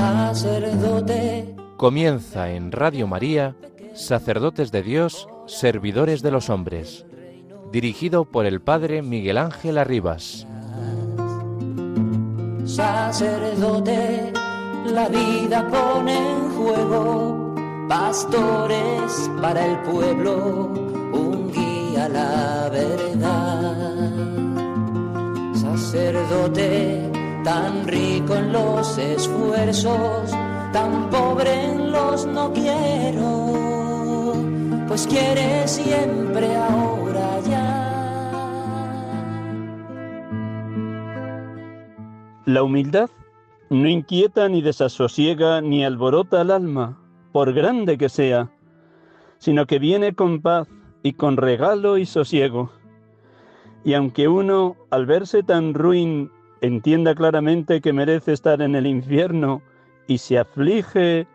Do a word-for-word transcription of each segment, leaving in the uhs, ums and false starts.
sacerdote. Comienza en Radio María, Sacerdotes de Dios, Servidores de los Hombres, dirigido por el Padre Miguel Ángel Arribas. Sacerdote, la vida pone en juego, pastores para el pueblo, un guía a la verdad. Sacerdote, tan rico en los esfuerzos, tan pobre en los no quiero, pues quiere siempre ahora ya. La humildad no inquieta ni desasosiega ni alborota el alma, por grande que sea, sino que viene con paz y con regalo y sosiego. Y aunque uno, al verse tan ruin, entienda claramente que merece estar en el infierno, y se aflige,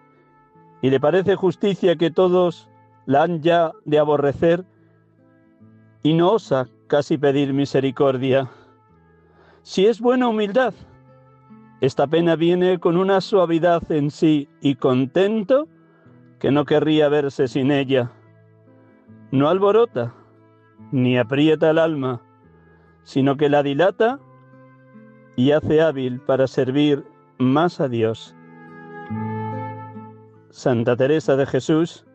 y le parece justicia que todos la han ya de aborrecer, y no osa casi pedir misericordia. Si es buena humildad, esta pena viene con una suavidad en sí y contento que no querría verse sin ella. No alborota, ni aprieta el alma, sino que la dilata y hace hábil para servir más a Dios. Santa Teresa de Jesús,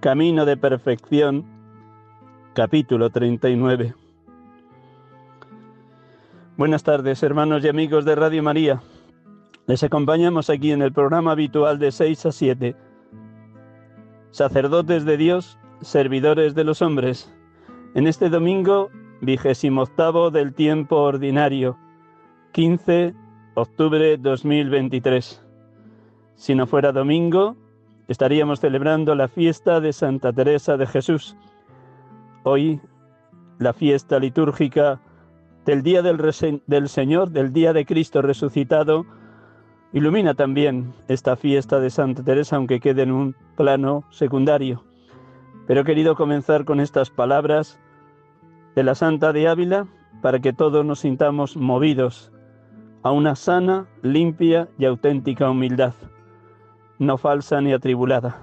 Camino de Perfección, capítulo treinta y nueve. Buenas tardes, hermanos y amigos de Radio María. Les acompañamos aquí en el programa habitual de seis a siete. Sacerdotes de Dios, servidores de los hombres. En este domingo, vigésimo octavo del tiempo ordinario, quince de octubre de dos mil veintitrés. Si no fuera domingo, estaríamos celebrando la fiesta de Santa Teresa de Jesús. Hoy, la fiesta litúrgica del Día del, Rese- del Señor, del Día de Cristo resucitado, ilumina también esta fiesta de Santa Teresa, aunque quede en un plano secundario. Pero he querido comenzar con estas palabras de la Santa de Ávila para que todos nos sintamos movidos a una sana, limpia y auténtica humildad, no falsa ni atribulada.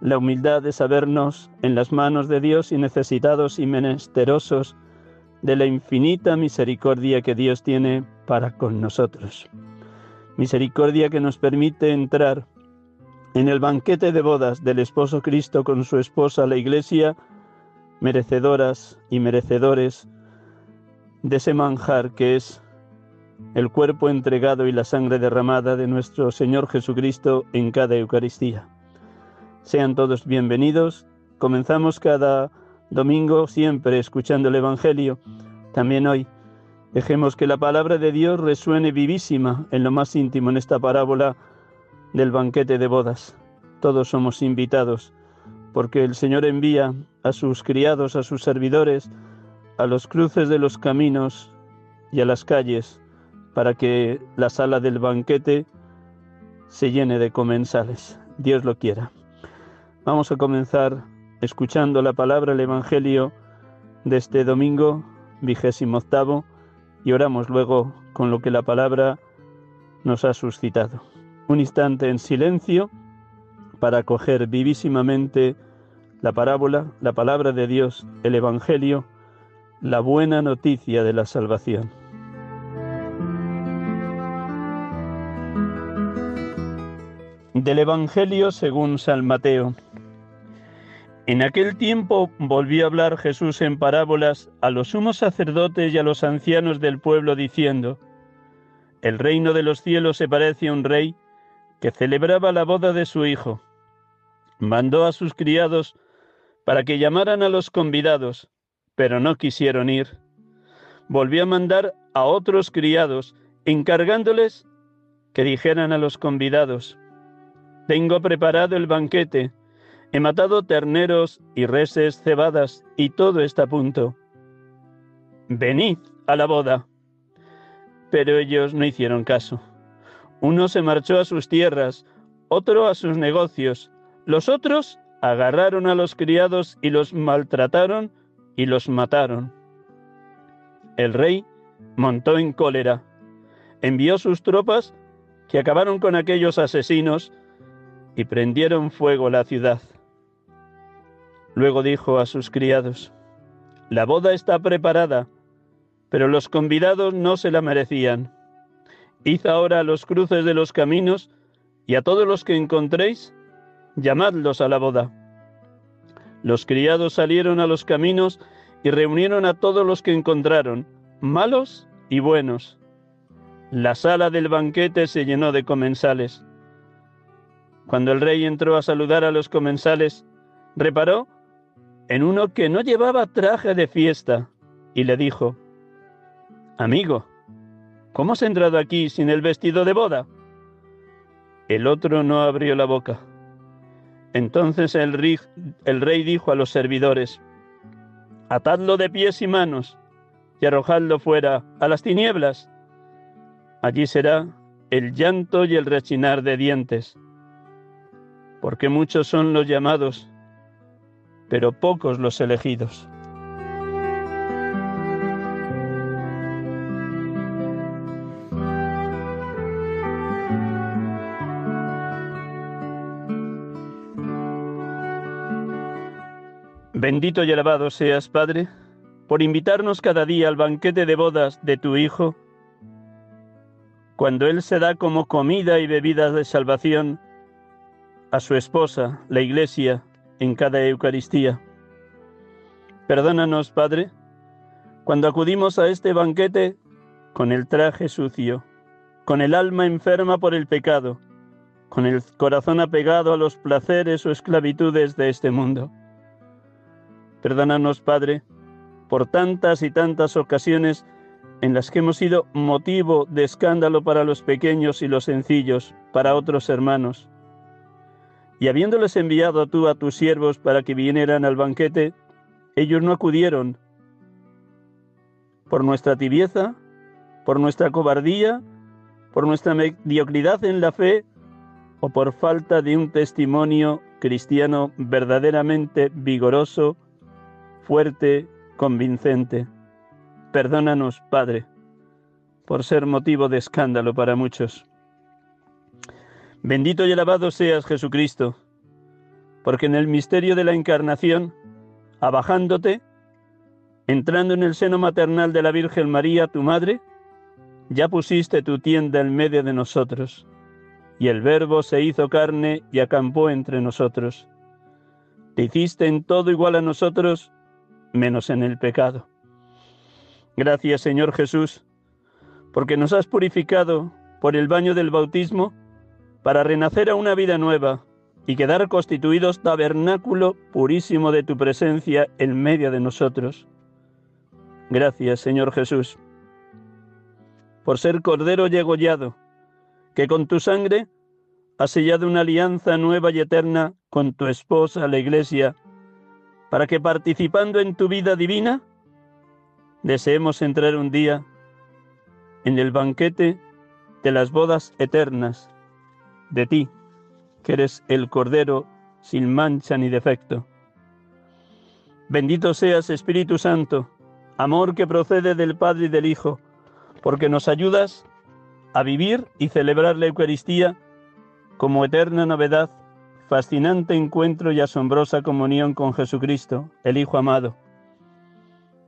La humildad de sabernos en las manos de Dios y necesitados y menesterosos de la infinita misericordia que Dios tiene para con nosotros. Misericordia que nos permite entrar en el banquete de bodas del esposo Cristo con su esposa la Iglesia, merecedoras y merecedores de ese manjar que es el cuerpo entregado y la sangre derramada de nuestro Señor Jesucristo en cada Eucaristía. Sean todos bienvenidos. Comenzamos cada domingo siempre escuchando el Evangelio. También hoy dejemos que la palabra de Dios resuene vivísima en lo más íntimo en esta parábola del banquete de bodas. Todos somos invitados, porque el Señor envía a sus criados, a sus servidores, a los cruces de los caminos y a las calles, para que la sala del banquete se llene de comensales. Dios lo quiera. Vamos a comenzar escuchando la palabra, el Evangelio de este domingo vigésimo octavo, y oramos luego con lo que la palabra nos ha suscitado. Un instante en silencio para acoger vivísimamente la parábola, la palabra de Dios, el Evangelio, la buena noticia de la salvación. Del Evangelio según San Mateo. En aquel tiempo volvió a hablar Jesús en parábolas a los sumos sacerdotes y a los ancianos del pueblo diciendo: El reino de los cielos se parece a un rey que celebraba la boda de su hijo. Mandó a sus criados para que llamaran a los convidados, pero no quisieron ir. Volvió a mandar a otros criados, encargándoles que dijeran a los convidados: Tengo preparado el banquete, he matado terneros y reses cebadas, y todo está a punto. Venid a la boda. Pero ellos no hicieron caso. Uno se marchó a sus tierras, otro a sus negocios. Los otros agarraron a los criados y los maltrataron y los mataron. El rey montó en cólera, envió sus tropas que acabaron con aquellos asesinos y prendieron fuego la ciudad. Luego dijo a sus criados: «La boda está preparada, pero los convidados no se la merecían. Id ahora a los cruces de los caminos y a todos los que encontréis, llamadlos a la boda». Los criados salieron a los caminos y reunieron a todos los que encontraron, malos y buenos. La sala del banquete se llenó de comensales. Cuando el rey entró a saludar a los comensales, reparó en uno que no llevaba traje de fiesta y le dijo: «Amigo, ¿cómo has entrado aquí sin el vestido de boda?». El otro no abrió la boca. Entonces el rey, el rey dijo a los servidores: «Atadlo de pies y manos y arrojadlo fuera a las tinieblas. Allí será el llanto y el rechinar de dientes, porque muchos son los llamados, pero pocos los elegidos». Bendito y alabado seas, Padre, por invitarnos cada día al banquete de bodas de tu Hijo, cuando Él se da como comida y bebida de salvación a su esposa, la Iglesia, en cada Eucaristía. Perdónanos, Padre, cuando acudimos a este banquete con el traje sucio, con el alma enferma por el pecado, con el corazón apegado a los placeres o esclavitudes de este mundo. Perdónanos, Padre, por tantas y tantas ocasiones en las que hemos sido motivo de escándalo para los pequeños y los sencillos, para otros hermanos. Y habiéndoles enviado tú a tus siervos para que vinieran al banquete, ellos no acudieron. Por nuestra tibieza, por nuestra cobardía, por nuestra mediocridad en la fe o por falta de un testimonio cristiano verdaderamente vigoroso, fuerte, convincente. Perdónanos, Padre, por ser motivo de escándalo para muchos. Bendito y alabado seas, Jesucristo, porque en el misterio de la Encarnación, abajándote, entrando en el seno maternal de la Virgen María, tu Madre, ya pusiste tu tienda en medio de nosotros, y el Verbo se hizo carne y acampó entre nosotros. Te hiciste en todo igual a nosotros, menos en el pecado. Gracias, Señor Jesús, porque nos has purificado por el baño del bautismo para renacer a una vida nueva y quedar constituidos tabernáculo purísimo de tu presencia en medio de nosotros. Gracias, Señor Jesús, por ser Cordero degollado, que con tu sangre has sellado una alianza nueva y eterna con tu esposa, la Iglesia, para que participando en tu vida divina, deseemos entrar un día en el banquete de las bodas eternas de ti, que eres el Cordero sin mancha ni defecto. Bendito seas, Espíritu Santo, amor que procede del Padre y del Hijo, porque nos ayudas a vivir y celebrar la Eucaristía como eterna novedad, fascinante encuentro y asombrosa comunión con Jesucristo, el Hijo amado.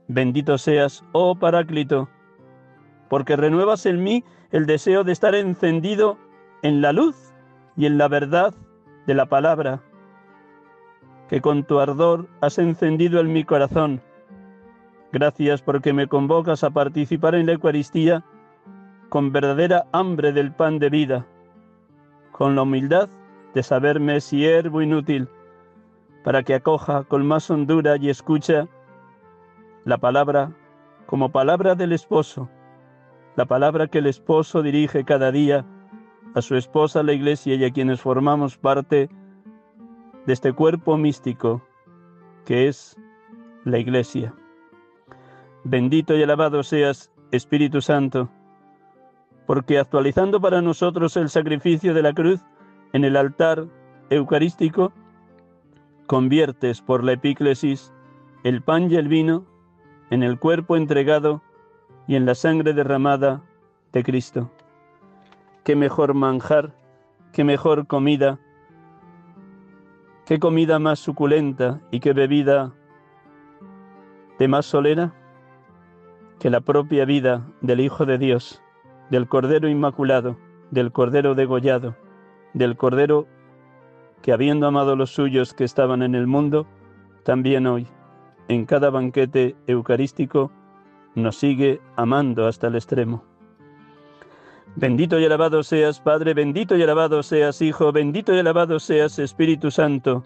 Bendito seas, oh Paráclito, porque renuevas en mí el deseo de estar encendido en la luz y en la verdad de la palabra, que con tu ardor has encendido en mi corazón. Gracias porque me convocas a participar en la Eucaristía con verdadera hambre del pan de vida, con la humildad de saberme siervo inútil, para que acoja con más hondura y escucha la palabra como palabra del esposo, la palabra que el esposo dirige cada día a su esposa, la Iglesia, y a quienes formamos parte de este cuerpo místico que es la Iglesia. Bendito y alabado seas, Espíritu Santo, porque actualizando para nosotros el sacrificio de la cruz en el altar eucarístico, conviertes por la epíclesis el pan y el vino en el cuerpo entregado y en la sangre derramada de Cristo. qué mejor manjar, qué mejor comida, qué comida más suculenta y qué bebida de más solera que la propia vida del Hijo de Dios, del Cordero Inmaculado, del Cordero degollado, del Cordero que, habiendo amado los suyos que estaban en el mundo, también hoy, en cada banquete eucarístico, nos sigue amando hasta el extremo. Bendito y alabado seas, Padre, bendito y alabado seas, Hijo, bendito y alabado seas, Espíritu Santo,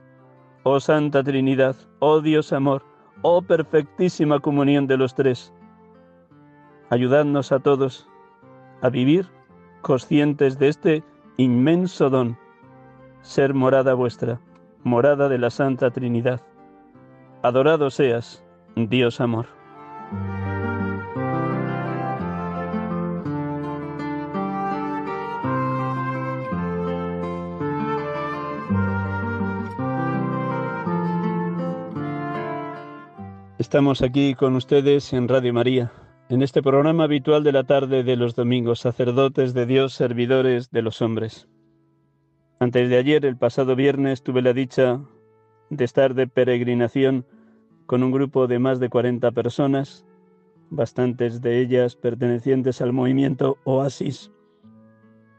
oh Santa Trinidad, oh Dios amor, oh perfectísima comunión de los tres. Ayudadnos a todos a vivir conscientes de este inmenso don, ser morada vuestra, morada de la Santa Trinidad. Adorado seas, Dios amor. Estamos aquí con ustedes en Radio María, en este programa habitual de la tarde de los domingos, sacerdotes de Dios, servidores de los hombres. Antes de ayer, el pasado viernes, tuve la dicha de estar de peregrinación con un grupo de más de cuarenta personas, bastantes de ellas pertenecientes al movimiento Oasis,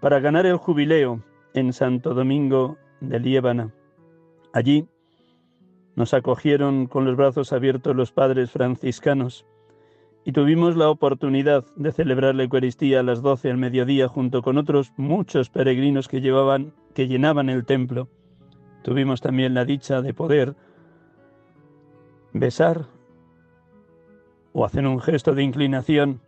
para ganar el jubileo en Santo Domingo de Liébana. Allí nos acogieron con los brazos abiertos los padres franciscanos y tuvimos la oportunidad de celebrar la Eucaristía a las doce del mediodía junto con otros muchos peregrinos que, llevaban, que llenaban el templo. Tuvimos también la dicha de poder besar o hacer un gesto de inclinación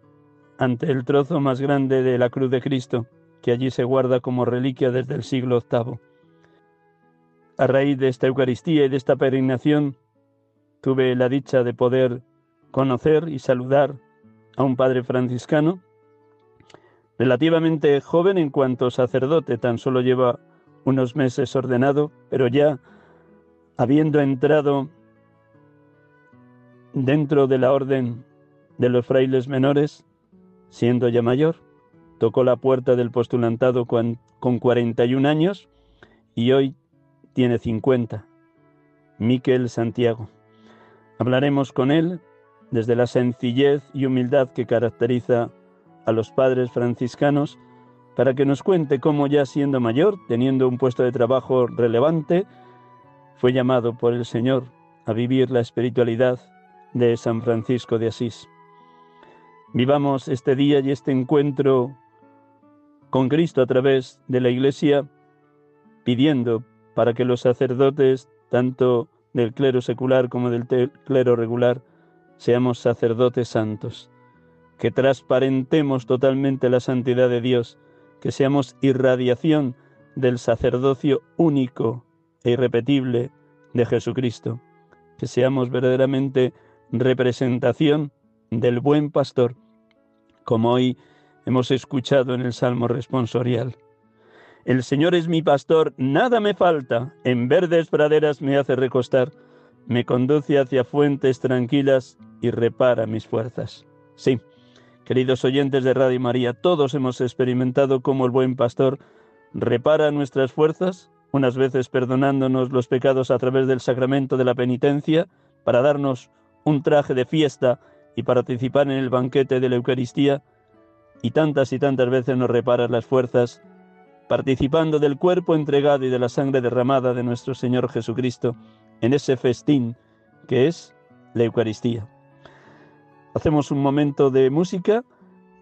ante el trozo más grande de la cruz de Cristo, que allí se guarda como reliquia desde el siglo octavo. A raíz de esta Eucaristía y de esta peregrinación, tuve la dicha de poder conocer y saludar a un padre franciscano, relativamente joven en cuanto sacerdote, tan solo lleva unos meses ordenado, pero ya habiendo entrado dentro de la Orden de los Frailes Menores, siendo ya mayor, tocó la puerta del postulantado con cuarenta y un años y hoy tiene cincuenta, Mikel Santiago. Hablaremos con él desde la sencillez y humildad que caracteriza a los padres franciscanos para que nos cuente cómo ya siendo mayor, teniendo un puesto de trabajo relevante, fue llamado por el Señor a vivir la espiritualidad de San Francisco de Asís. Vivamos este día y este encuentro con Cristo a través de la Iglesia, pidiendo para que los sacerdotes, tanto del clero secular como del clero regular, seamos sacerdotes santos, que transparentemos totalmente la santidad de Dios, que seamos irradiación del sacerdocio único e irrepetible de Jesucristo, que seamos verdaderamente representación del buen pastor, como hoy hemos escuchado en el Salmo responsorial. El Señor es mi pastor, nada me falta, en verdes praderas me hace recostar, me conduce hacia fuentes tranquilas y repara mis fuerzas. Sí, queridos oyentes de Radio María, todos hemos experimentado cómo el buen pastor repara nuestras fuerzas, unas veces perdonándonos los pecados a través del sacramento de la penitencia, para darnos un traje de fiesta y participar en el banquete de la Eucaristía, y tantas y tantas veces nos repara las fuerzas, participando del cuerpo entregado y de la sangre derramada de nuestro Señor Jesucristo en ese festín que es la Eucaristía. Hacemos un momento de música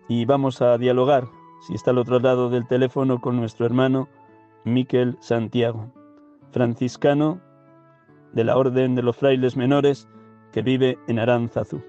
y vamos a dialogar, si está al otro lado del teléfono, con nuestro hermano Mikel Santiago, franciscano de la Orden de los Frailes Menores que vive en Aranzazu.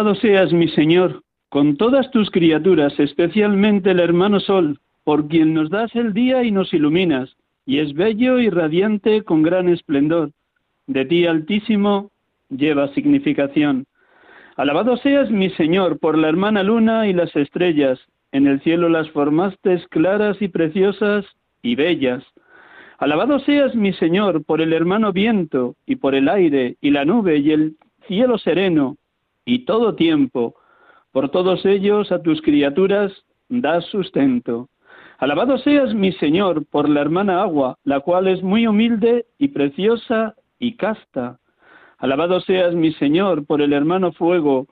Alabado seas, mi Señor, con todas tus criaturas, especialmente el hermano Sol, por quien nos das el día y nos iluminas, y es bello y radiante con gran esplendor. De ti, Altísimo, lleva significación. Alabado seas, mi Señor, por la hermana luna y las estrellas. En el cielo las formaste claras y preciosas y bellas. Alabado seas, mi Señor, por el hermano viento, y por el aire, y la nube, y el cielo sereno, y todo tiempo. Por todos ellos a tus criaturas das sustento. Alabado seas, mi Señor, por la hermana agua, la cual es muy humilde y preciosa y casta. Alabado seas, mi Señor, por el hermano fuego,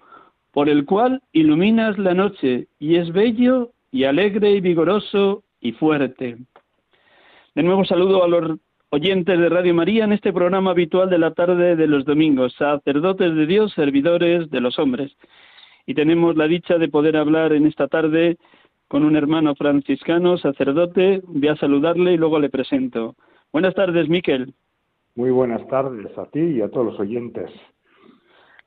por el cual iluminas la noche, y es bello y alegre y vigoroso y fuerte. De nuevo saludo a los oyentes de Radio María en este programa habitual de la tarde de los domingos, sacerdotes de Dios, servidores de los hombres. Y tenemos la dicha de poder hablar en esta tarde con un hermano franciscano, sacerdote. Voy a saludarle y luego le presento. Buenas tardes, Mikel. Muy buenas tardes a ti y a todos los oyentes.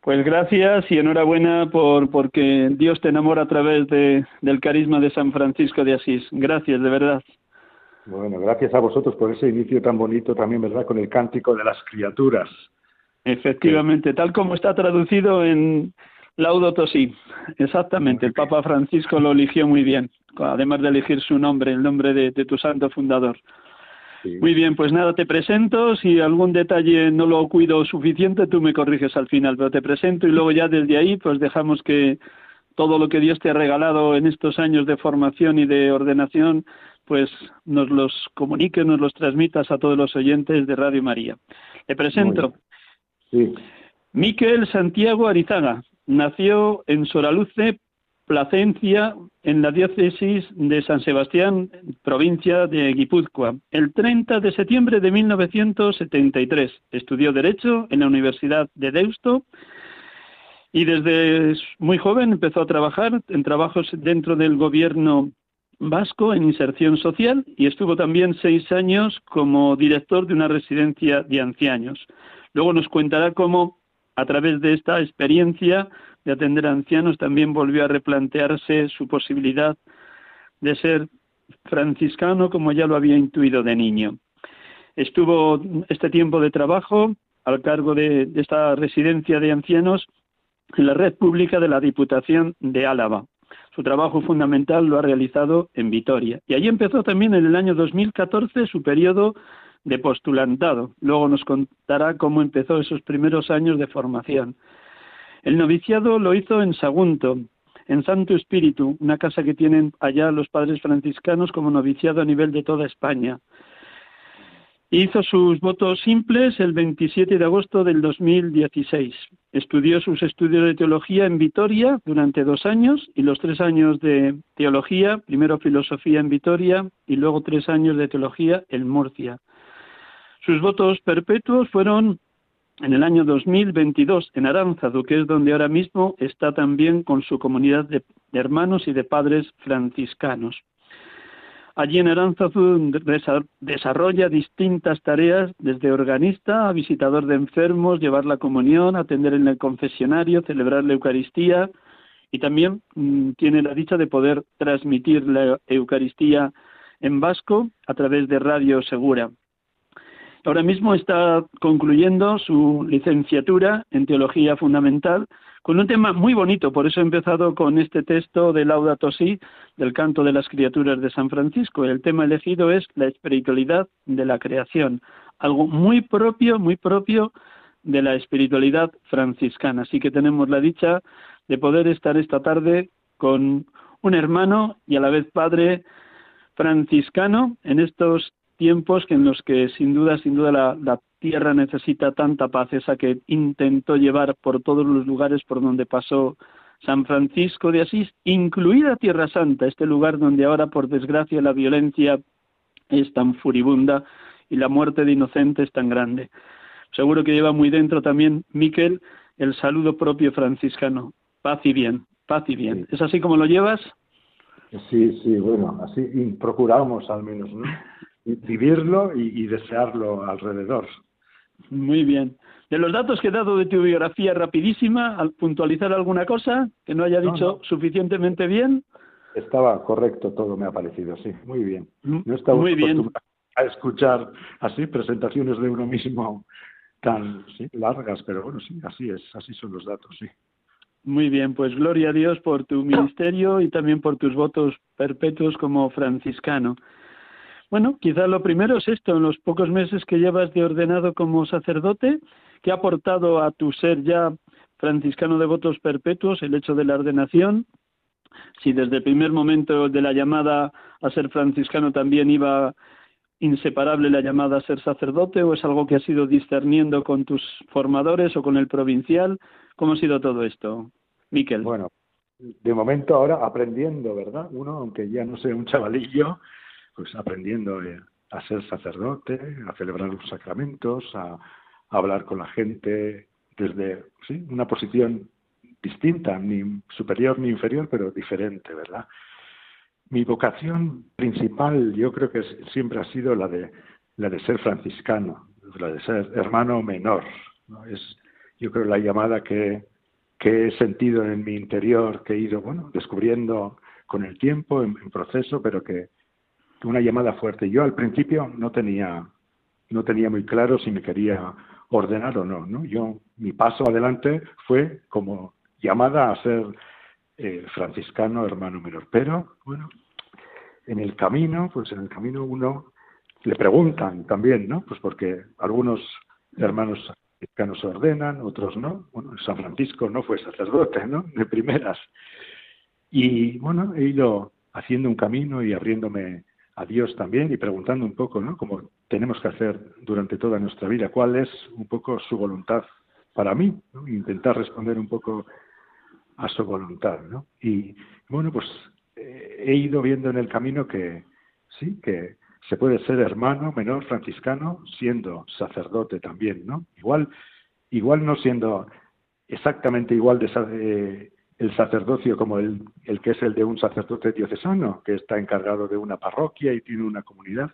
Pues gracias y enhorabuena por porque Dios te enamora a través de, del carisma de San Francisco de Asís. Gracias, de verdad. Bueno, gracias a vosotros por ese inicio tan bonito también, ¿verdad?, con el cántico de las criaturas. Efectivamente, sí. Tal como está traducido en Laudato Si. Exactamente, el Papa Francisco lo eligió muy bien, además de elegir su nombre, el nombre de, de tu santo fundador. Sí. Muy bien, pues nada, te presento. Si algún detalle no lo cuido suficiente, tú me corriges al final, pero te presento y luego ya desde ahí pues dejamos que todo lo que Dios te ha regalado en estos años de formación y de ordenación pues nos los comuniques, nos los transmitas a todos los oyentes de Radio María. Te presento. Sí. Mikel Santiago Arizaga nació en Soraluce, Placencia, en la diócesis de San Sebastián, provincia de Guipúzcoa, el treinta de septiembre de mil novecientos setenta y tres. Estudió Derecho en la Universidad de Deusto y desde muy joven empezó a trabajar en trabajos dentro del gobierno vasco en inserción social y estuvo también seis años como director de una residencia de ancianos. Luego nos contará cómo, a través de esta experiencia de atender a ancianos, también volvió a replantearse su posibilidad de ser franciscano, como ya lo había intuido de niño. Estuvo este tiempo de trabajo al cargo de, de esta residencia de ancianos en la red pública de la Diputación de Álava. Su trabajo fundamental lo ha realizado en Vitoria. Y allí empezó también en el año dos mil catorce su periodo de postulantado. Luego nos contará cómo empezó esos primeros años de formación. El noviciado lo hizo en Sagunto, en Santo Espíritu, una casa que tienen allá los padres franciscanos como noviciado a nivel de toda España. Hizo sus votos simples el veintisiete de agosto del dos mil dieciséis. Estudió sus estudios de teología en Vitoria durante dos años y los tres años de teología, primero filosofía en Vitoria y luego tres años de teología en Murcia. Sus votos perpetuos fueron en el año dos mil veintidós, en Aranzazu, que es donde ahora mismo está también con su comunidad de hermanos y de padres franciscanos. Allí en Aranzazu desarrolla distintas tareas, desde organista a visitador de enfermos, llevar la comunión, atender en el confesionario, celebrar la Eucaristía, y también mmm, tiene la dicha de poder transmitir la Eucaristía en vasco a través de Radio Segura. Ahora mismo está concluyendo su licenciatura en Teología Fundamental con un tema muy bonito, por eso he empezado con este texto de Laudato Si, del canto de las criaturas de San Francisco. El tema elegido es la espiritualidad de la creación, algo muy propio, muy propio de la espiritualidad franciscana. Así que tenemos la dicha de poder estar esta tarde con un hermano y a la vez padre franciscano en estos tiempos que en los que sin duda, sin duda la, la tierra necesita tanta paz, esa que intentó llevar por todos los lugares por donde pasó San Francisco de Asís, incluida Tierra Santa, este lugar donde ahora por desgracia la violencia es tan furibunda y la muerte de inocentes tan grande. Seguro que lleva muy dentro también, Mikel, el saludo propio franciscano, paz y bien, paz y bien. Sí. ¿Es así como lo llevas? Sí, sí, bueno, así procuramos al menos, ¿no? Vivirlo y, y desearlo alrededor. Muy bien. De los datos que he dado de tu biografía rapidísima, al puntualizar alguna cosa que no haya dicho no, no. suficientemente bien. Estaba correcto todo, me ha parecido, sí. Muy bien. No estaba muy acostumbrado bien. a escuchar así presentaciones de uno mismo tan sí, largas, pero bueno, sí, así es, así son los datos, sí. Muy bien, pues gloria a Dios por tu ministerio y también por tus votos perpetuos como franciscano. Bueno, quizás lo primero es esto, en los pocos meses que llevas de ordenado como sacerdote, ¿qué ha aportado a tu ser ya franciscano de votos perpetuos el hecho de la ordenación? Si desde el primer momento de la llamada a ser franciscano también iba inseparable la llamada a ser sacerdote, o es algo que has ido discerniendo con tus formadores o con el provincial, ¿cómo ha sido todo esto, Mikel? Bueno, de momento ahora aprendiendo, ¿verdad? Uno, aunque ya no sea un chavalillo, pues aprendiendo a ser sacerdote, a celebrar los sacramentos, a, a hablar con la gente desde ¿sí? una posición distinta, ni superior ni inferior, pero diferente, ¿verdad? Mi vocación principal yo creo que siempre ha sido la de, la de ser franciscano, la de ser hermano menor, ¿no? Es yo creo la llamada que, que he sentido en mi interior, que he ido bueno descubriendo con el tiempo, en, en proceso, pero que una llamada fuerte. Yo al principio no tenía no tenía muy claro si me quería ordenar o no, ¿no? Yo, mi paso adelante fue como llamada a ser eh, franciscano hermano menor. Pero, bueno, en el camino, pues en el camino uno le preguntan también, ¿no? Pues porque algunos hermanos franciscanos se ordenan, otros no. Bueno, San Francisco no fue sacerdote, ¿no? De primeras. Y, bueno, he ido haciendo un camino y abriéndome a Dios también y preguntando un poco, ¿no? Como tenemos que hacer durante toda nuestra vida, cuál es un poco su voluntad para mí, ¿no? Intentar responder un poco a su voluntad, ¿no? Y bueno, pues eh, he ido viendo en el camino que sí, que se puede ser hermano menor franciscano siendo sacerdote también, ¿no? Igual, igual no siendo exactamente igual de eh, el sacerdocio como el, el que es el de un sacerdote diocesano, que está encargado de una parroquia y tiene una comunidad,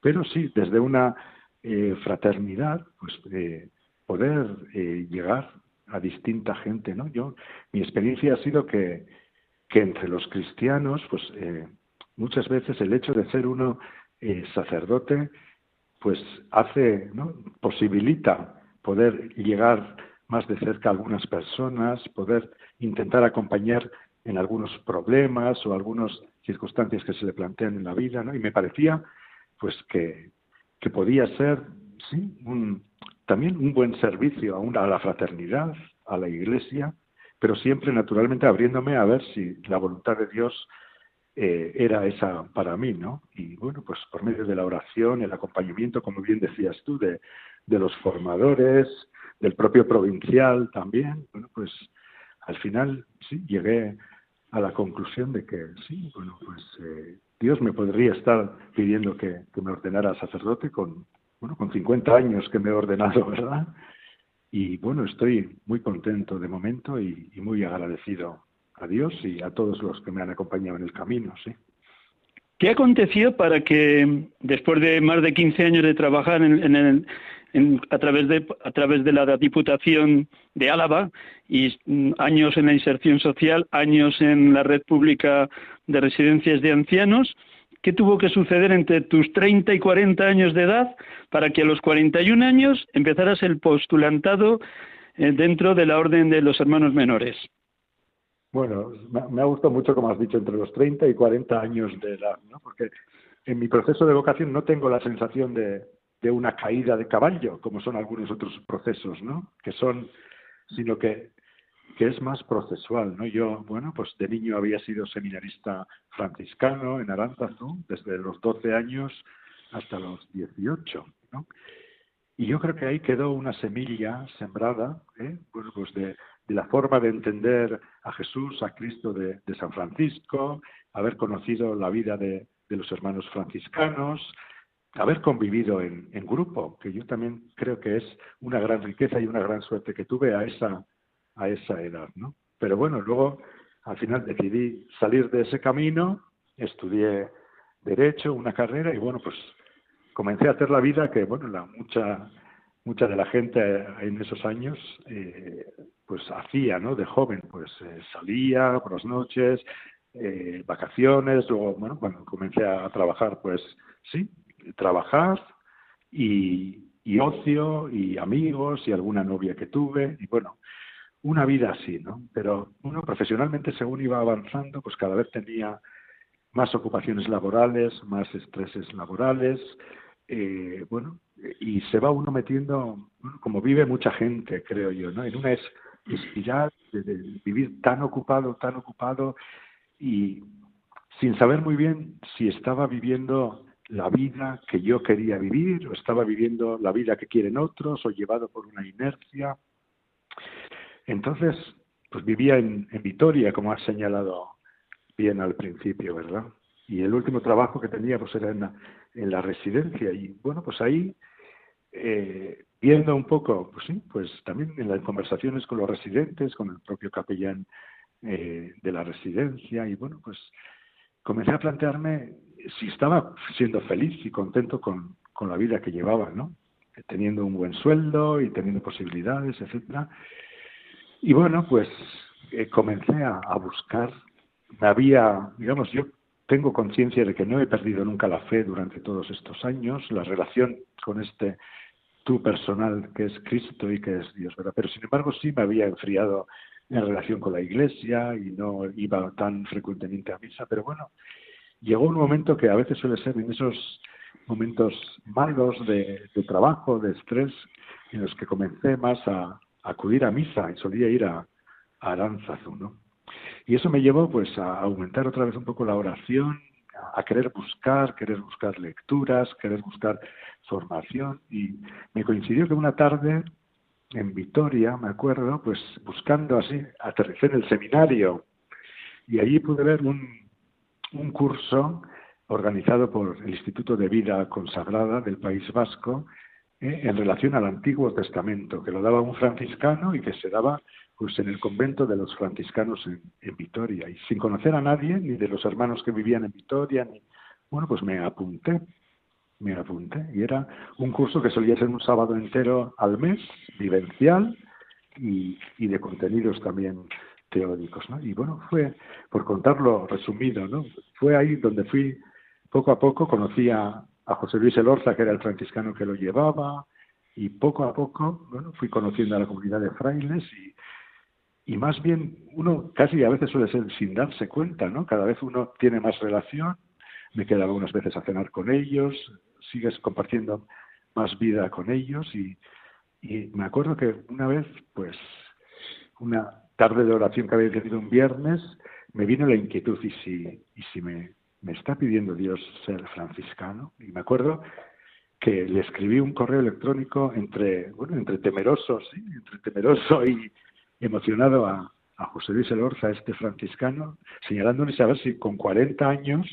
pero sí, desde una eh, fraternidad, pues eh, poder eh, llegar a distinta gente, ¿no? Yo, mi experiencia ha sido que, que entre los cristianos, pues eh, muchas veces el hecho de ser uno eh, sacerdote, pues hace, ¿no? Posibilita poder llegar más de cerca a algunas personas, poder intentar acompañar en algunos problemas o algunas circunstancias que se le plantean en la vida, ¿no? Y me parecía, pues, que, que podía ser, sí, un, también un buen servicio a, una, a la fraternidad, a la Iglesia, pero siempre, naturalmente, abriéndome a ver si la voluntad de Dios eh, era esa para mí, ¿no? Y, bueno, pues, por medio de la oración, el acompañamiento, como bien decías tú, de, de los formadores, del propio provincial también, bueno, pues al final sí llegué a la conclusión de que sí, bueno, pues eh, Dios me podría estar pidiendo que, que me ordenara sacerdote con, bueno, con cincuenta años que me he ordenado, ¿verdad? Y bueno, estoy muy contento de momento y, y muy agradecido a Dios y a todos los que me han acompañado en el camino, sí. ¿Qué aconteció para que, después de más de quince años de trabajar en, en el... En, a través de a través de la Diputación de Álava y m, años en la inserción social, años en la red pública de residencias de ancianos, ¿qué tuvo que suceder entre tus treinta y cuarenta años de edad para que a los cuarenta y un años empezaras el postulantado eh, dentro de la Orden de los Hermanos Menores? Bueno, me, me ha gustado mucho, como has dicho, entre los treinta y cuarenta años de edad, ¿no? Porque en mi proceso de vocación no tengo la sensación de de una caída de caballo, como son algunos otros procesos, ¿no? Que son, sino que, que es más procesual, ¿no? Yo, bueno, pues de niño había sido seminarista franciscano en Aranzazu, desde los doce años hasta los dieciocho, ¿no? Y yo creo que ahí quedó una semilla sembrada, ¿eh? Bueno, pues de, de la forma de entender a Jesús, a Cristo de, de San Francisco, haber conocido la vida de, de los hermanos franciscanos, haber convivido en, en grupo, que yo también creo que es una gran riqueza y una gran suerte que tuve a esa a esa edad, ¿no? Pero bueno, luego al final decidí salir de ese camino, estudié Derecho, una carrera, y bueno, pues comencé a hacer la vida que, bueno, la mucha mucha de la gente en esos años eh, pues hacía, ¿no? De joven, pues eh, salía por las noches, eh, vacaciones, luego, bueno, cuando comencé a trabajar, pues sí, trabajar y, y ocio y amigos y alguna novia que tuve y bueno, una vida así, ¿no? Pero uno profesionalmente, según iba avanzando, pues cada vez tenía más ocupaciones laborales, más estreses laborales, eh, bueno, y se va uno metiendo, como vive mucha gente, creo yo, ¿no? En una espiral de, de vivir tan ocupado, tan ocupado, y sin saber muy bien si estaba viviendo la vida que yo quería vivir, o estaba viviendo la vida que quieren otros, o llevado por una inercia. Entonces, pues vivía en, en Vitoria, como has señalado bien al principio, ¿verdad? Y el último trabajo que tenía pues era en la, en la residencia. Y bueno, pues ahí, eh, viendo un poco, pues sí, pues también en las conversaciones con los residentes, con el propio capellán eh, de la residencia. Y bueno, pues comencé a plantearme si estaba siendo feliz y contento con, con la vida que llevaba, ¿no? Teniendo un buen sueldo y teniendo posibilidades, etcétera. Y bueno, pues eh, comencé a, a buscar. Me había, digamos, yo tengo conciencia de que no he perdido nunca la fe durante todos estos años, la relación con este tú personal que es Cristo y que es Dios, ¿verdad? Pero sin embargo sí me había enfriado en relación con la Iglesia y no iba tan frecuentemente a misa, pero bueno, llegó un momento que a veces suele ser en esos momentos malos de, de trabajo, de estrés, en los que comencé más a acudir a misa y solía ir a, a Aranzazu, ¿no? Y eso me llevó pues a aumentar otra vez un poco la oración, a querer buscar, querer buscar lecturas, querer buscar formación. Y me coincidió que una tarde en Vitoria, me acuerdo, pues buscando así, aterricé en el seminario. Y allí pude ver un, un curso organizado por el Instituto de Vida Consagrada del País Vasco, eh, en relación al Antiguo Testamento, que lo daba un franciscano y que se daba pues en el convento de los franciscanos en, en Vitoria, y sin conocer a nadie, ni de los hermanos que vivían en Vitoria, ni... bueno, pues me apunté, me apunté, y era un curso que solía ser un sábado entero al mes, vivencial, y, y de contenidos también teóricos, ¿no? Y bueno, fue, por contarlo resumido, ¿no? Fue ahí donde fui, poco a poco, conocí a, a José Luis Elorza, que era el franciscano que lo llevaba, y poco a poco, bueno, fui conociendo a la comunidad de frailes, y Y más bien, uno casi a veces suele ser sin darse cuenta, ¿no? Cada vez uno tiene más relación, me quedaba unas veces a cenar con ellos, sigues compartiendo más vida con ellos. Y, y me acuerdo que una vez, pues, una tarde de oración que había tenido un viernes, me vino la inquietud, y si, y si me, me está pidiendo Dios ser franciscano. Y me acuerdo que le escribí un correo electrónico entre, bueno, entre temeroso, sí, entre temeroso y... emocionado a, a José Luis Elorza, este franciscano, señalándole a ver si con cuarenta años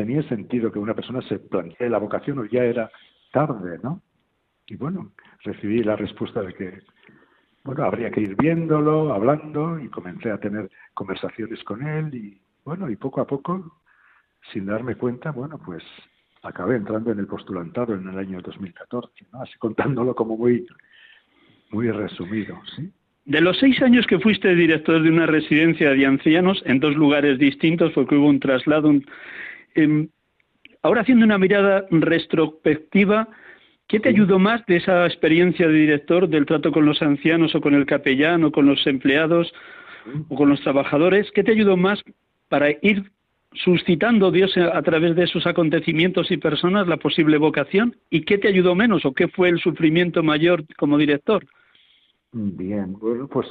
tenía sentido que una persona se plantee la vocación o ya era tarde, ¿no? Y bueno, recibí la respuesta de que, bueno, habría que ir viéndolo, hablando, y comencé a tener conversaciones con él y, bueno, y poco a poco, sin darme cuenta, bueno, pues acabé entrando en el postulantado en el año dos mil catorce, ¿no? Así contándolo como muy, muy resumido, ¿sí? De los seis años que fuiste director de una residencia de ancianos en dos lugares distintos, porque hubo un traslado. Un, eh, ahora, haciendo una mirada retrospectiva, ¿qué te ayudó más de esa experiencia de director, del trato con los ancianos o con el capellán o con los empleados o con los trabajadores? ¿Qué te ayudó más para ir suscitando Dios a través de esos acontecimientos y personas la posible vocación? ¿Y qué te ayudó menos o qué fue el sufrimiento mayor como director? Bien, bueno, pues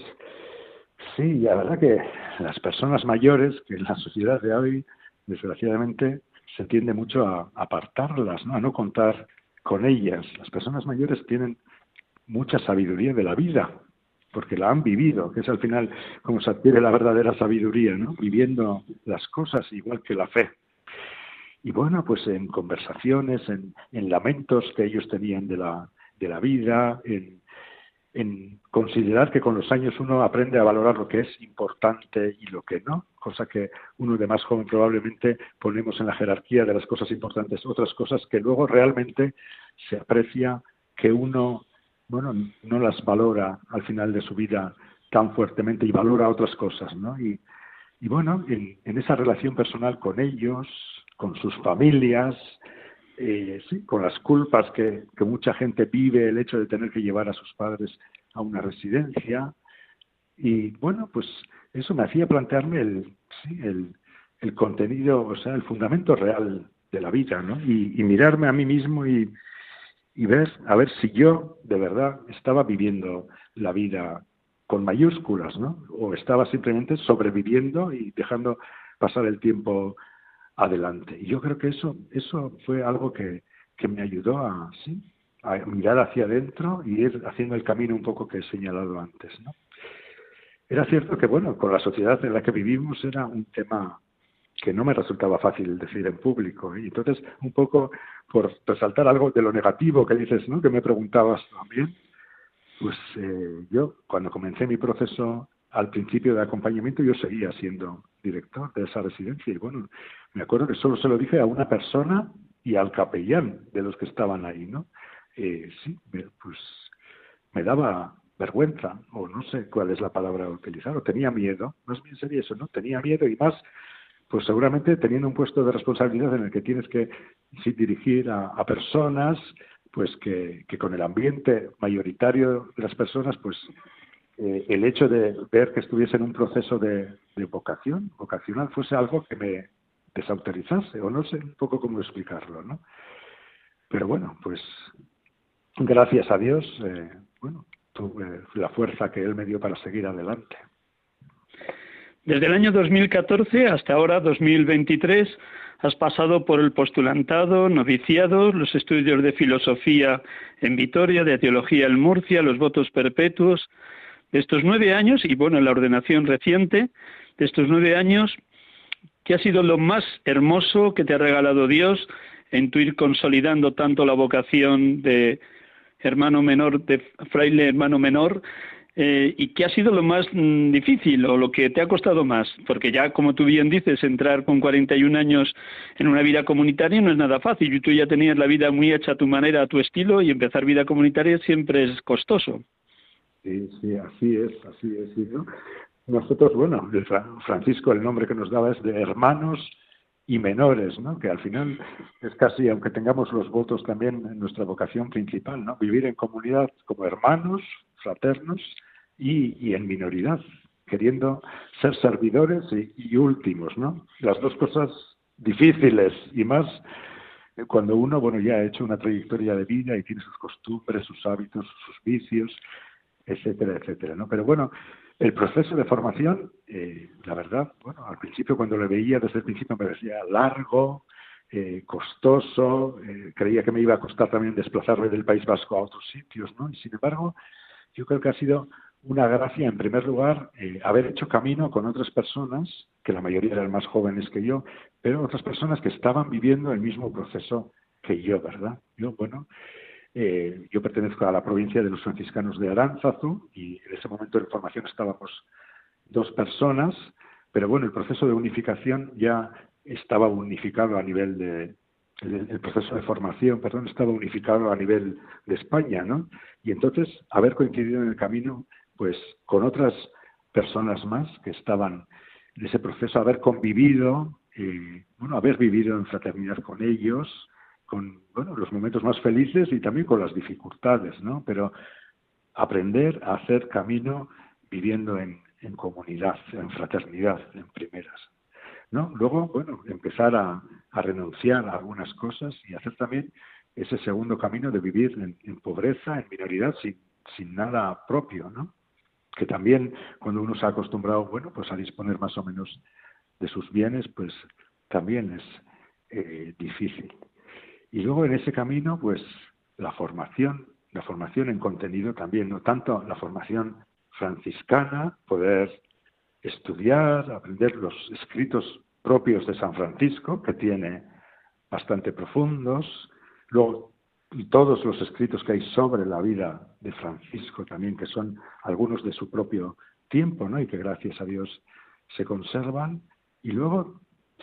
sí, la verdad que las personas mayores, que en la sociedad de hoy, desgraciadamente, se tiende mucho a apartarlas, ¿no? A no contar con ellas. Las personas mayores tienen mucha sabiduría de la vida, porque la han vivido, que es al final como se adquiere la verdadera sabiduría, ¿no? Viviendo las cosas igual que la fe. Y bueno, pues en conversaciones, en, en lamentos que ellos tenían de la, de la vida, en... en considerar que con los años uno aprende a valorar lo que es importante y lo que no, cosa que uno de más joven probablemente ponemos en la jerarquía de las cosas importantes, otras cosas que luego realmente se aprecia que uno, bueno, no las valora al final de su vida tan fuertemente y valora otras cosas, ¿no? Y, y bueno, en, en esa relación personal con ellos, con sus familias, eh, sí, con las culpas que, que mucha gente vive, el hecho de tener que llevar a sus padres a una residencia. Y bueno, pues eso me hacía plantearme el, sí, el, el contenido, o sea, el fundamento real de la vida, ¿no? Y, y mirarme a mí mismo y, y ver, a ver si yo de verdad estaba viviendo la vida con mayúsculas, ¿no? O estaba simplemente sobreviviendo y dejando pasar el tiempo adelante. Y yo creo que eso eso fue algo que, que me ayudó a, ¿sí?, a mirar hacia adentro y ir haciendo el camino un poco que he señalado antes, ¿no? Era cierto que, bueno, con la sociedad en la que vivimos era un tema que no me resultaba fácil decir en público, ¿eh? Y entonces, un poco por resaltar algo de lo negativo que dices, ¿no?, que me preguntabas también, pues eh, yo, cuando comencé mi proceso al principio de acompañamiento, yo seguía siendo director de esa residencia. Y bueno, me acuerdo que solo se lo dije a una persona y al capellán de los que estaban ahí, ¿no? Eh, sí, pues me daba vergüenza, o no sé cuál es la palabra a utilizar, o tenía miedo. Más bien sería eso, ¿no? Tenía miedo y más, pues seguramente teniendo un puesto de responsabilidad en el que tienes que sí, dirigir a, a personas, pues que, que con el ambiente mayoritario de las personas, pues eh, el hecho de ver que estuviese en un proceso de, de vocación, vocacional, fuese algo que me desautorizase, o no sé un poco cómo explicarlo, ¿no? Pero bueno, pues gracias a Dios, eh, bueno, tuve la fuerza que Él me dio para seguir adelante. Desde el año dos mil catorce hasta ahora, dos mil veintitrés, has pasado por el postulantado, noviciado, los estudios de filosofía en Vitoria, de teología en Murcia, los votos perpetuos. De estos nueve años, y bueno, la ordenación reciente, de estos nueve años, ¿qué ha sido lo más hermoso que te ha regalado Dios en tu ir consolidando tanto la vocación de hermano menor, de fraile hermano menor? Eh, ¿Y qué ha sido lo más mm, difícil o lo que te ha costado más? Porque ya, como tú bien dices, entrar con cuarenta y un años en una vida comunitaria no es nada fácil. Y tú ya tenías la vida muy hecha a tu manera, a tu estilo, y empezar vida comunitaria siempre es costoso. Sí, sí, así es, así es. ¿Sí, no? Nosotros, bueno, el Fra- Francisco, el nombre que nos daba es de hermanos y menores, ¿no? Que al final es casi, aunque tengamos los votos también, nuestra vocación principal, ¿no? Vivir en comunidad como hermanos, fraternos, y, y en minoridad, queriendo ser servidores y, y últimos, ¿no? Las dos cosas difíciles, y más cuando uno, bueno, ya ha hecho una trayectoria de vida y tiene sus costumbres, sus hábitos, sus vicios, etcétera, etcétera, ¿no? Pero bueno, el proceso de formación, eh, la verdad, bueno, al principio cuando lo veía, desde el principio me parecía largo, Eh, costoso, eh, creía que me iba a costar también desplazarme del País Vasco a otros sitios, ¿no? Y sin embargo, yo creo que ha sido una gracia, en primer lugar, eh, haber hecho camino con otras personas, que la mayoría eran más jóvenes que yo, pero otras personas que estaban viviendo el mismo proceso que yo, ¿verdad? Yo, bueno, eh, yo pertenezco a la provincia de los franciscanos de Aranzazu, y en ese momento en formación estábamos dos personas, pero bueno, el proceso de unificación ya estaba unificado a nivel de... El, el proceso de formación, perdón, estaba unificado a nivel de España, ¿no? Y entonces, haber coincidido en el camino, pues, con otras personas más que estaban en ese proceso, haber convivido, eh, bueno, haber vivido en fraternidad con ellos, con, bueno, los momentos más felices y también con las dificultades, ¿no? Pero aprender a hacer camino viviendo en, en comunidad, en fraternidad, en primeras, ¿no? Luego, bueno, empezar a, a renunciar a algunas cosas y hacer también ese segundo camino de vivir en, en pobreza, en minoridad, sin, sin nada propio, ¿no? Que también cuando uno se ha acostumbrado, bueno, pues a disponer más o menos de sus bienes, pues también es eh, difícil. Y luego en ese camino, pues la formación, la formación en contenido también, no tanto la formación franciscana, poder estudiar, aprender los escritos propios de San Francisco, que tiene bastante profundos, luego todos los escritos que hay sobre la vida de Francisco también, que son algunos de su propio tiempo, ¿no? Y que gracias a Dios se conservan. Y luego,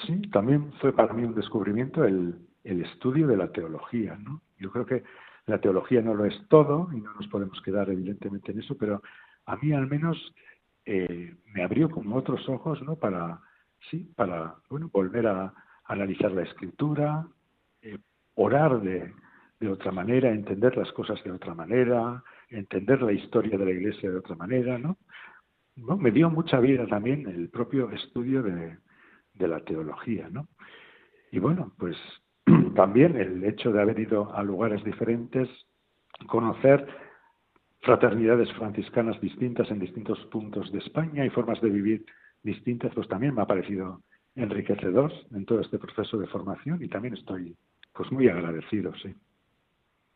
sí, también fue para mí un descubrimiento el, el estudio de la teología, ¿no? Yo creo que La teología no lo es todo y no nos podemos quedar evidentemente en eso, pero a mí al menos eh, me abrió como otros ojos, ¿no? Para, sí, para bueno, volver a, a analizar la escritura, eh, orar de, de otra manera, entender las cosas de otra manera, entender la historia de la Iglesia de otra manera, ¿no? ¿No? Me dio mucha vida también el propio estudio de, de la teología, ¿no? Y bueno, pues también el hecho de haber ido a lugares diferentes, conocer fraternidades franciscanas distintas en distintos puntos de España y formas de vivir distintas, pues también me ha parecido enriquecedor en todo este proceso de formación y también estoy pues muy agradecido, sí.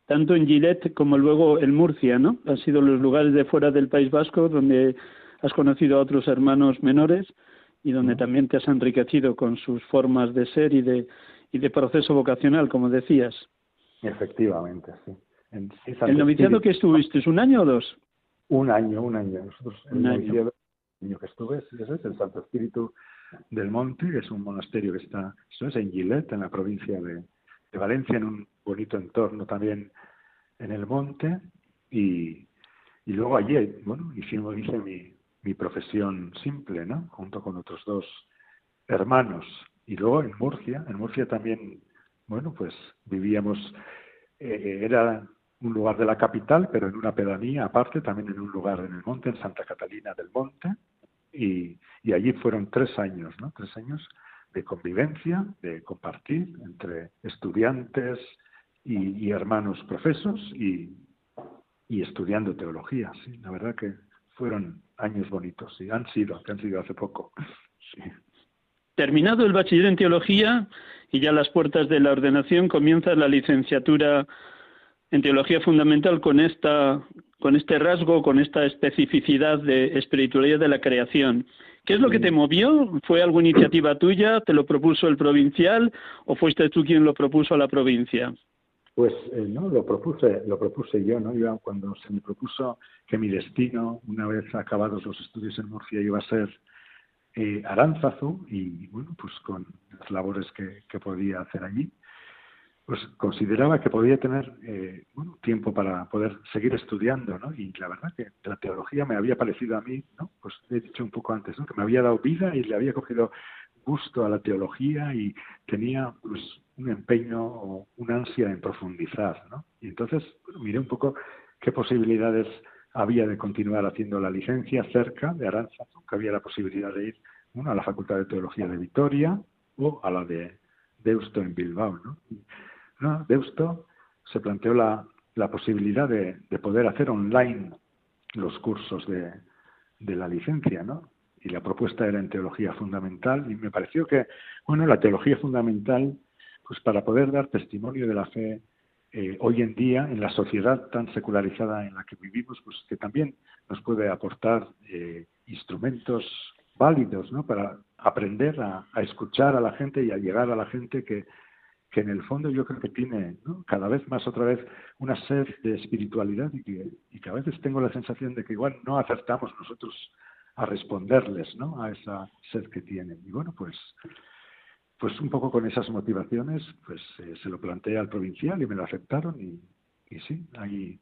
Tanto en Gillette como luego en Murcia, ¿no? Han sido los lugares de fuera del País Vasco donde has conocido a otros hermanos menores y donde también te has enriquecido con sus formas de ser y de y de proceso vocacional, como decías. Efectivamente, sí. En, sí ¿El noviciado que estuviste es un año o dos? Un año, un año. Nosotros, el un año. noviciado el año que estuve es, es el Santo Espíritu del Monte, que es un monasterio que está eso es en Gillette, en la provincia de, de Valencia, en un bonito entorno también en el monte. Y, y luego allí, bueno, hicimos, hice mi, mi profesión simple, ¿no? Junto con otros dos hermanos. Y luego en Murcia, en Murcia también, bueno, pues vivíamos, eh, era un lugar de la capital, pero en una pedanía aparte, también en un lugar en el monte, en Santa Catalina del Monte, y, y allí fueron tres años, ¿no? Tres años de convivencia, de compartir entre estudiantes y, y hermanos profesos y, y estudiando teología, sí. La verdad que fueron años bonitos, sí, han sido, que han sido hace poco, sí. Terminado el bachiller en teología y ya a las puertas de la ordenación comienza la licenciatura en teología fundamental con esta con este rasgo, con esta especificidad de espiritualidad de la creación. ¿Qué es lo que te movió? ¿Fue alguna iniciativa tuya? ¿Te lo propuso el provincial o fuiste tú quien lo propuso a la provincia? Pues eh, no, lo propuse, lo propuse yo, ¿no? Yo cuando se me propuso que mi destino, una vez acabados los estudios en Murcia, iba a ser Eh, Aranzazu y bueno pues con las labores que, que podía hacer allí pues consideraba que podía tener eh, bueno, tiempo para poder seguir estudiando, ¿no? Y la verdad que la teología me había parecido a mí, ¿no? Pues he dicho un poco antes, ¿no? Que me había dado vida y le había cogido gusto a la teología y tenía pues un empeño o una ansia en profundizar, ¿no? Y entonces bueno, miré un poco qué posibilidades había de continuar haciendo la licencia cerca de Aranzazu, que había la posibilidad de ir bueno, a la Facultad de Teología de Vitoria o a la de Deusto en Bilbao, ¿no? No, Deusto se planteó la, la posibilidad de, de poder hacer online los cursos de, de la licencia, ¿no? Y la propuesta era en Teología Fundamental y me pareció que, bueno, la Teología Fundamental, pues para poder dar testimonio de la fe Eh, hoy en día, en la sociedad tan secularizada en la que vivimos, pues que también nos puede aportar eh, instrumentos válidos, ¿no? Para aprender a, a escuchar a la gente y a llegar a la gente que, que en el fondo yo creo que tiene, ¿no? Cada vez más otra vez una sed de espiritualidad y que, y que a veces tengo la sensación de que igual no acertamos nosotros a responderles, ¿no? A esa sed que tienen. Y bueno, pues... Pues un poco con esas motivaciones, pues eh, se lo planteé al provincial y me lo aceptaron y, y sí, ahí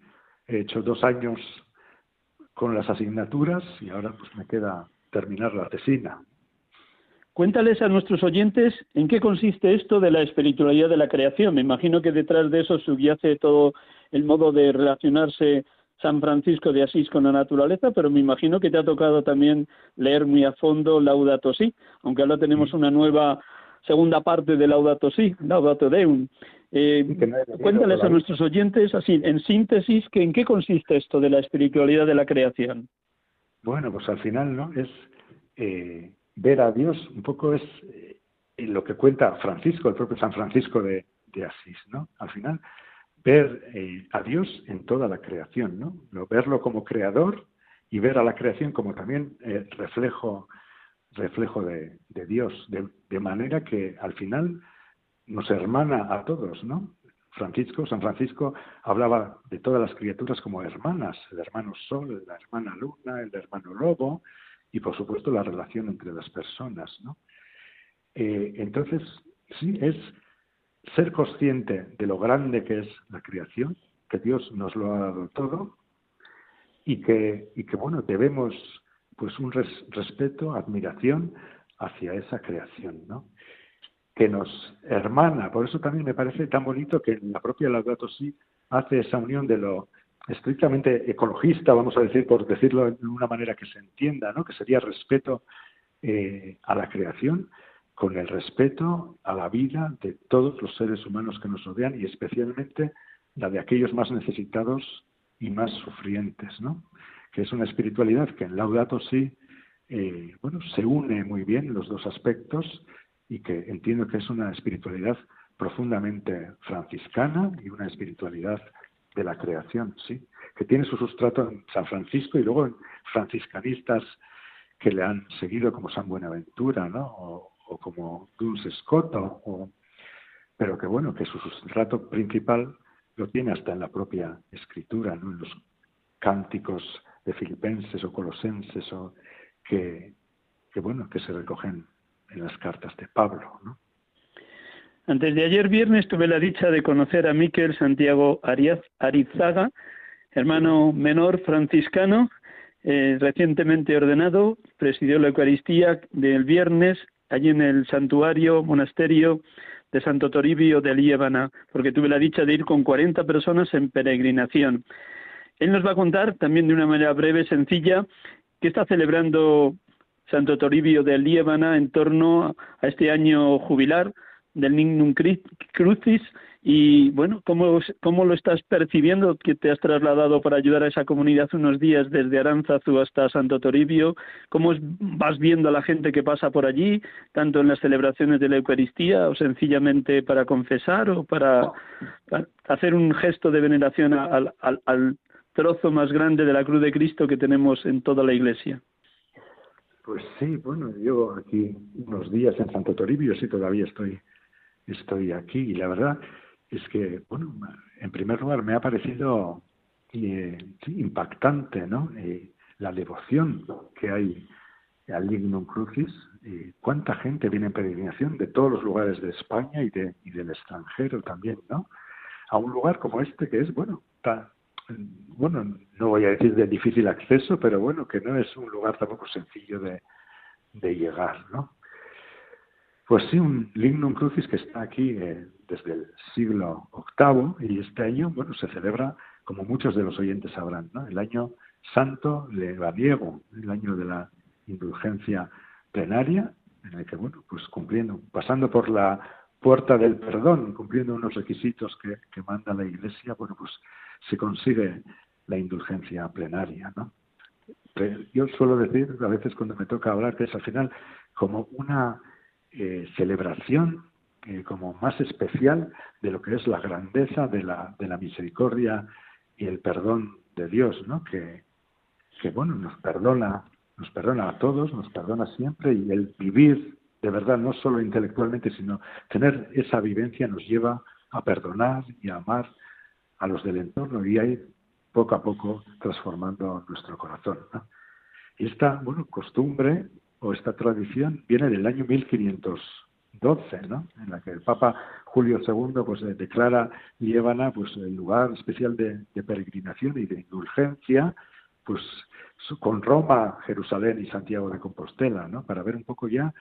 he hecho dos años con las asignaturas y ahora pues me queda terminar la tesina. Cuéntales a nuestros oyentes en qué consiste esto de la espiritualidad de la creación. Me imagino que detrás de eso subyace todo el modo de relacionarse San Francisco de Asís con la naturaleza, pero me imagino que te ha tocado también leer muy a fondo Laudato Si, aunque ahora tenemos una nueva segunda parte de Laudato Si, Laudato Deum. Eh, no cuéntales a nuestros oyentes, así, en síntesis, que ¿en qué consiste esto de la espiritualidad de la creación? Bueno, pues al final, ¿no? Es eh, ver a Dios, un poco es eh, lo que cuenta Francisco, el propio San Francisco de, de Asís, ¿no? Al final, ver eh, a Dios en toda la creación, ¿no? Lo, verlo como creador y ver a la creación como también eh, reflejo reflejo de, de Dios, de, de manera que al final nos hermana a todos, ¿no? Francisco, San Francisco hablaba de todas las criaturas como hermanas, el hermano sol, la hermana luna, el hermano lobo y por supuesto la relación entre las personas, ¿no? Eh, entonces, sí, es ser consciente de lo grande que es la creación, que Dios nos lo ha dado todo y que, y que bueno, debemos pues un res, respeto, admiración hacia esa creación, ¿no?, que nos hermana. Por eso también me parece tan bonito que la propia Laudato Si hace esa unión de lo estrictamente ecologista, vamos a decir, por decirlo de una manera que se entienda, ¿no?, que sería respeto eh, a la creación, con el respeto a la vida de todos los seres humanos que nos rodean y especialmente la de aquellos más necesitados y más sufrientes, ¿no?, que es una espiritualidad que en Laudato Si eh, bueno, se une muy bien los dos aspectos, y que entiendo que es una espiritualidad profundamente franciscana y una espiritualidad de la creación, sí, que tiene su sustrato en San Francisco y luego en franciscanistas que le han seguido como San Buenaventura, ¿no?, o, o como Duns Scott, o, o, pero que bueno, que su sustrato principal lo tiene hasta en la propia escritura, ¿no?, en los cánticos de Filipenses o Colosenses, o que, que bueno, que se recogen en las cartas de Pablo, ¿no? Antes de ayer viernes tuve la dicha de conocer a Mikel Santiago Arizaga, hermano menor franciscano, eh, recientemente ordenado. Presidió la Eucaristía del viernes allí en el santuario, monasterio de Santo Toribio de Liébana, porque tuve la dicha de ir con cuarenta personas en peregrinación. Él nos va a contar también de una manera breve, sencilla, qué está celebrando Santo Toribio de Liébana en torno a este año jubilar del Lignum Crucis y, bueno, ¿cómo, cómo lo estás percibiendo, que te has trasladado para ayudar a esa comunidad unos días desde Aranzazu hasta Santo Toribio? ¿Cómo es, vas viendo a la gente que pasa por allí, tanto en las celebraciones de la Eucaristía o sencillamente para confesar o para, para hacer un gesto de veneración al, al, al trozo más grande de la cruz de Cristo que tenemos en toda la Iglesia? Pues sí, bueno, llevo aquí unos días en Santo Toribio, sí, todavía estoy, estoy aquí, y la verdad es que, bueno, en primer lugar me ha parecido eh, impactante, ¿no?, eh, la devoción que hay al Lignum Crucis, eh, cuánta gente viene en peregrinación de todos los lugares de España y, de, y del extranjero también, ¿no?, a un lugar como este que es, bueno, ta, bueno, no voy a decir de difícil acceso, pero bueno, que no es un lugar tampoco sencillo de, de llegar, ¿no? Pues sí, un Lignum Crucis que está aquí eh, desde el siglo octavo, y este año, bueno, se celebra, como muchos de los oyentes sabrán, ¿no?, el año santo levadiego, el año de la indulgencia plenaria, en el que, bueno, pues cumpliendo, pasando por la puerta del perdón, cumpliendo unos requisitos que, que manda la Iglesia, bueno, pues se consigue la indulgencia plenaria, ¿no? Pero yo suelo decir, a veces cuando me toca hablar, que es al final como una eh, celebración eh, como más especial de lo que es la grandeza de la, de la misericordia y el perdón de Dios, ¿no?, que, que bueno, nos perdona, nos perdona a todos, nos perdona siempre, y el vivir de verdad, no solo intelectualmente, sino tener esa vivencia nos lleva a perdonar y a amar a los del entorno y a ir poco a poco transformando nuestro corazón, ¿no? Y esta, bueno, costumbre o esta tradición viene del año mil quinientos doce, ¿no?, en la que el Papa Julio segundo pues declara Liébana pues el lugar especial de, de peregrinación y de indulgencia, pues con Roma, Jerusalén y Santiago de Compostela, ¿no?, para ver un poco ya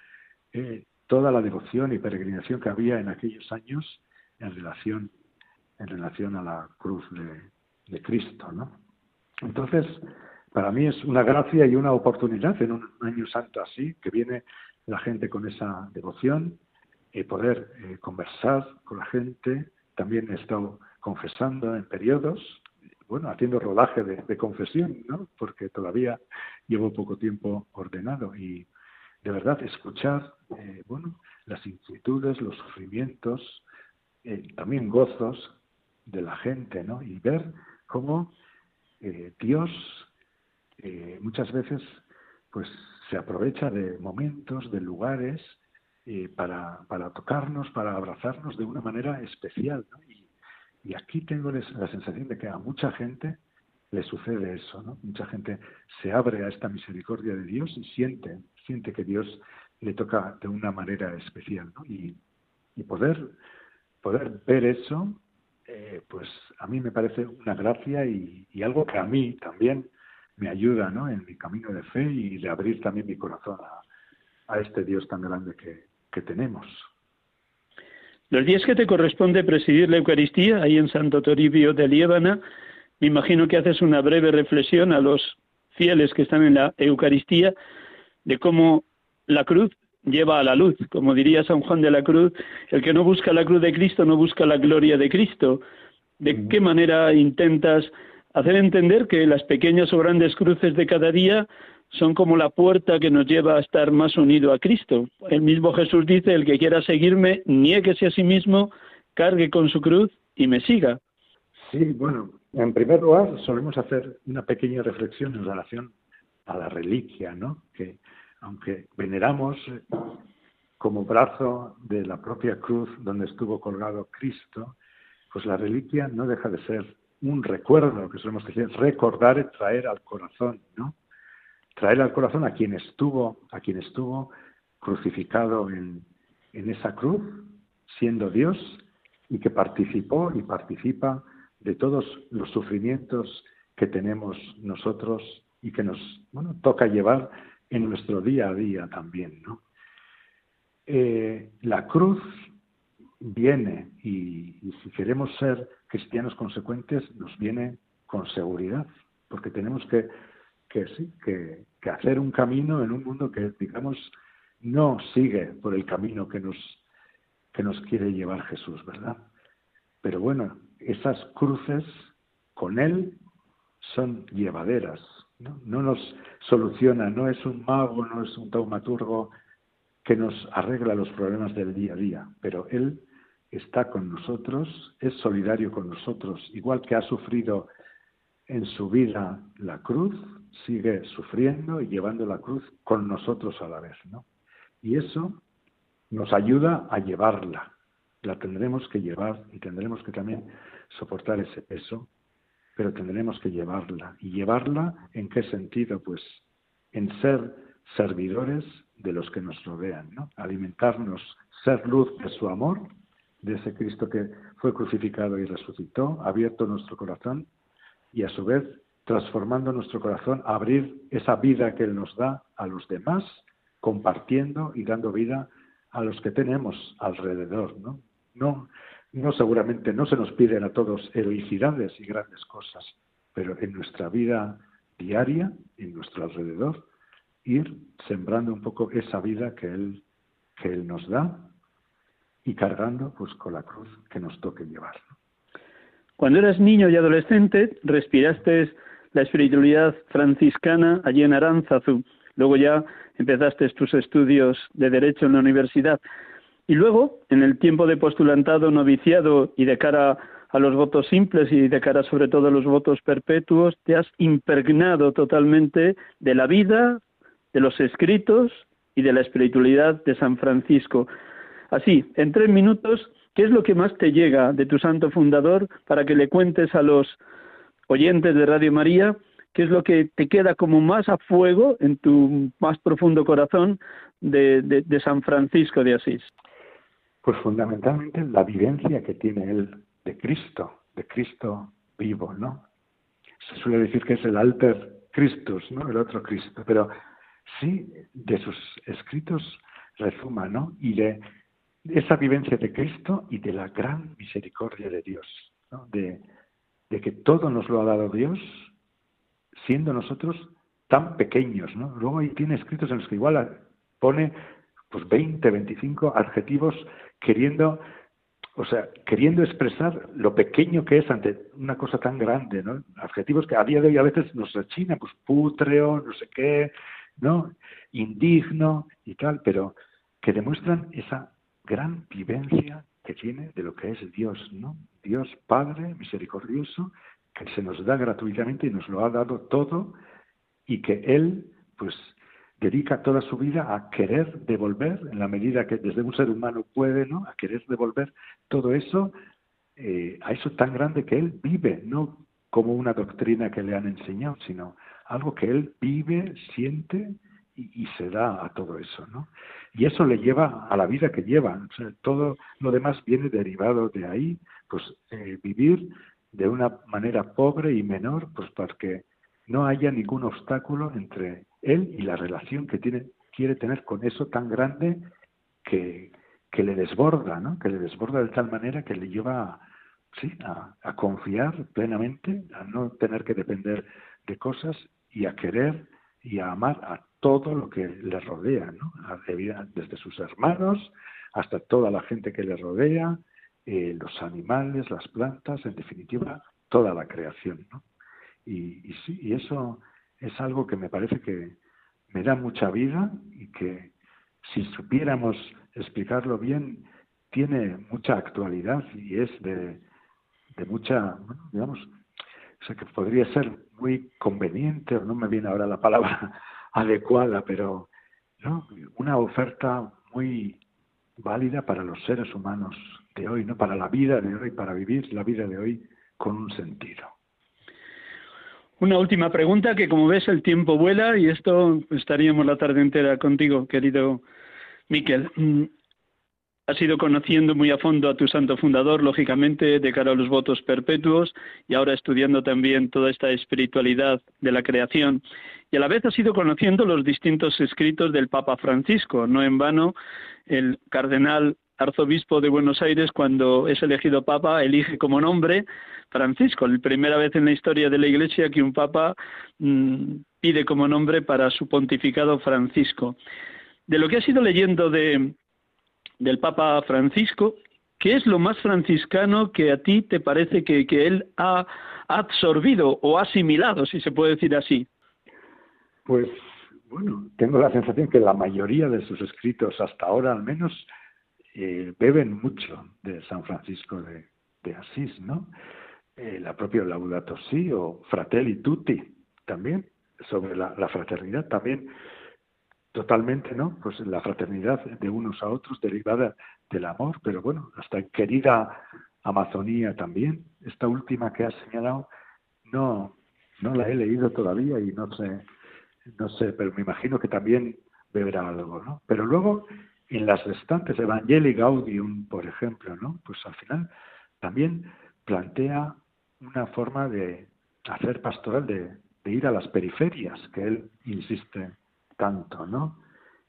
eh, toda la devoción y peregrinación que había en aquellos años en relación en relación a la cruz de, de Cristo, ¿no? Entonces, para mí es una gracia y una oportunidad en un año santo así, que viene la gente con esa devoción, eh, poder eh, conversar con la gente. También he estado confesando en periodos, bueno, haciendo rodaje de, de confesión, ¿no?, porque todavía llevo poco tiempo ordenado, y de verdad escuchar, eh, bueno, las inquietudes, los sufrimientos, eh, también gozos de la gente, ¿no?, y ver cómo eh, Dios eh, muchas veces pues se aprovecha de momentos, de lugares eh, para, para tocarnos, para abrazarnos de una manera especial, ¿no? Y, y aquí tengo la sensación de que a mucha gente le sucede eso, ¿no? Mucha gente se abre a esta misericordia de Dios y siente, siente que Dios le toca de una manera especial, ¿no? Y, y poder, poder ver eso eh, pues a mí me parece una gracia y, y algo que a mí también me ayuda, ¿no?, en mi camino de fe y de abrir también mi corazón a, a este Dios tan grande que, que tenemos. Los días que te corresponde presidir la Eucaristía, ahí en Santo Toribio de Liébana, me imagino que haces una breve reflexión a los fieles que están en la Eucaristía de cómo la cruz lleva a la luz. Como diría San Juan de la Cruz, el que no busca la cruz de Cristo no busca la gloria de Cristo. ¿De mm. qué manera intentas hacer entender que las pequeñas o grandes cruces de cada día son como la puerta que nos lleva a estar más unido a Cristo? El mismo Jesús dice: el que quiera seguirme, niéguese a sí mismo, cargue con su cruz y me siga. Sí, bueno, en primer lugar solemos hacer una pequeña reflexión en relación a la reliquia, ¿no?, que aunque veneramos como brazo de la propia cruz donde estuvo colgado Cristo, pues la reliquia no deja de ser un recuerdo, que solemos decir, recordar y traer al corazón, ¿no?, traer al corazón a quien estuvo, a quien estuvo crucificado en, en esa cruz, siendo Dios, y que participó y participa de todos los sufrimientos que tenemos nosotros y que nos, bueno, toca llevar en nuestro día a día también, ¿no? Eh, la cruz viene, y, y si queremos ser cristianos consecuentes, nos viene con seguridad, porque tenemos que que sí, que, que hacer un camino en un mundo que, digamos, no sigue por el camino que nos, que nos quiere llevar Jesús, ¿verdad? Pero bueno, esas cruces con Él son llevaderas, ¿no? No nos soluciona, no es un mago, no es un taumaturgo que nos arregla los problemas del día a día, pero Él está con nosotros, es solidario con nosotros, igual que ha sufrido en su vida la cruz, sigue sufriendo y llevando la cruz con nosotros a la vez, ¿no? Y eso nos ayuda a llevarla. La tendremos que llevar y tendremos que también soportar ese peso, pero tendremos que llevarla. ¿Y llevarla en qué sentido? Pues en ser servidores de los que nos rodean, ¿no? Alimentarnos, ser luz de su amor, de ese Cristo que fue crucificado y resucitó, abierto nuestro corazón, y a su vez, transformando nuestro corazón, a abrir esa vida que Él nos da a los demás, compartiendo y dando vida a los que tenemos alrededor, ¿no? No, no seguramente no se nos piden a todos heroicidades y grandes cosas, pero en nuestra vida diaria, en nuestro alrededor, ir sembrando un poco esa vida que Él, que Él nos da, y cargando pues con la cruz que nos toque llevar, ¿no? Cuando eras niño y adolescente, respiraste la espiritualidad franciscana allí en Aranzazu. Luego ya empezaste tus estudios de Derecho en la universidad. Y luego, en el tiempo de postulantado, noviciado y de cara a los votos simples y de cara sobre todo a los votos perpetuos, te has impregnado totalmente de la vida, de los escritos y de la espiritualidad de San Francisco. Así, en tres minutos, ¿qué es lo que más te llega de tu santo fundador para que le cuentes a los oyentes de Radio María? ¿Qué es lo que te queda como más a fuego en tu más profundo corazón de, de, de San Francisco de Asís? Pues fundamentalmente la vivencia que tiene él de Cristo, de Cristo vivo, ¿no? Se suele decir que es el alter Christus, ¿no?, el otro Cristo, pero sí de sus escritos rezuma, ¿no?, y de esa vivencia de Cristo y de la gran misericordia de Dios, ¿no?, de, de que todo nos lo ha dado Dios, siendo nosotros tan pequeños, ¿no? Luego ahí tiene escritos en los que igual pone pues veinte, veinticinco adjetivos queriendo, o sea, queriendo expresar lo pequeño que es ante una cosa tan grande, ¿no? Adjetivos que a día de hoy a veces nos rechinan, pues putreo, no sé qué, ¿no?, indigno y tal, pero que demuestran esa gran vivencia que tiene de lo que es Dios, ¿no? Dios Padre misericordioso, que se nos da gratuitamente y nos lo ha dado todo, y que Él pues dedica toda su vida a querer devolver, en la medida que desde un ser humano puede, ¿no?, a querer devolver todo eso, eh, a eso tan grande que Él vive, no como una doctrina que le han enseñado, sino algo que Él vive, siente y, y se da a todo eso, ¿no? y eso le lleva a la vida que lleva. O sea, todo lo demás viene derivado de ahí, pues eh, vivir de una manera pobre y menor, pues para que no haya ningún obstáculo entre él y la relación que tiene, quiere tener con eso tan grande que, que le desborda, ¿no? Que le desborda de tal manera que le lleva a, sí, a, a confiar plenamente, a no tener que depender de cosas y a querer y a amar a todo lo que le rodea, ¿no? Desde sus hermanos hasta toda la gente que le rodea, eh, los animales, las plantas, en definitiva, toda la creación, ¿no? Y, y sí, y eso es algo que me parece que me da mucha vida y que, si supiéramos explicarlo bien, tiene mucha actualidad y es de, de mucha, digamos, o sea, que podría ser muy conveniente, o no me viene ahora la palabra adecuada, pero ¿no? Una oferta muy válida para los seres humanos de hoy, no, para la vida de hoy, para vivir la vida de hoy con un sentido. Una última pregunta, que como ves el tiempo vuela y esto estaríamos la tarde entera contigo, querido Mikel. Has ido conociendo muy a fondo a tu santo fundador, lógicamente, de cara a los votos perpetuos, y ahora estudiando también toda esta espiritualidad de la creación. Y a la vez has ido conociendo los distintos escritos del Papa Francisco. No en vano, el cardenal arzobispo de Buenos Aires, cuando es elegido Papa, elige como nombre Francisco. La primera vez en la historia de la Iglesia que un Papa mmm, pide como nombre para su pontificado Francisco. De lo que has ido leyendo de... del Papa Francisco, ¿qué es lo más franciscano que a ti te parece que, que él ha absorbido o asimilado, si se puede decir así? Pues, bueno, tengo la sensación que la mayoría de sus escritos, hasta ahora al menos, eh, beben mucho de San Francisco de, de Asís, ¿no? Eh, la propia Laudato Si o Fratelli Tutti, también, sobre la, la fraternidad, también. Totalmente, ¿no? Pues la fraternidad de unos a otros derivada del amor, pero bueno, hasta querida Amazonía también. Esta última que has señalado no no la he leído todavía y no sé, no sé, pero me imagino que también beberá algo, ¿no? Pero luego en las restantes, Evangelii Gaudium, por ejemplo, ¿no? Pues al final también plantea una forma de hacer pastoral, de, de ir a las periferias, que él insiste tanto, ¿no?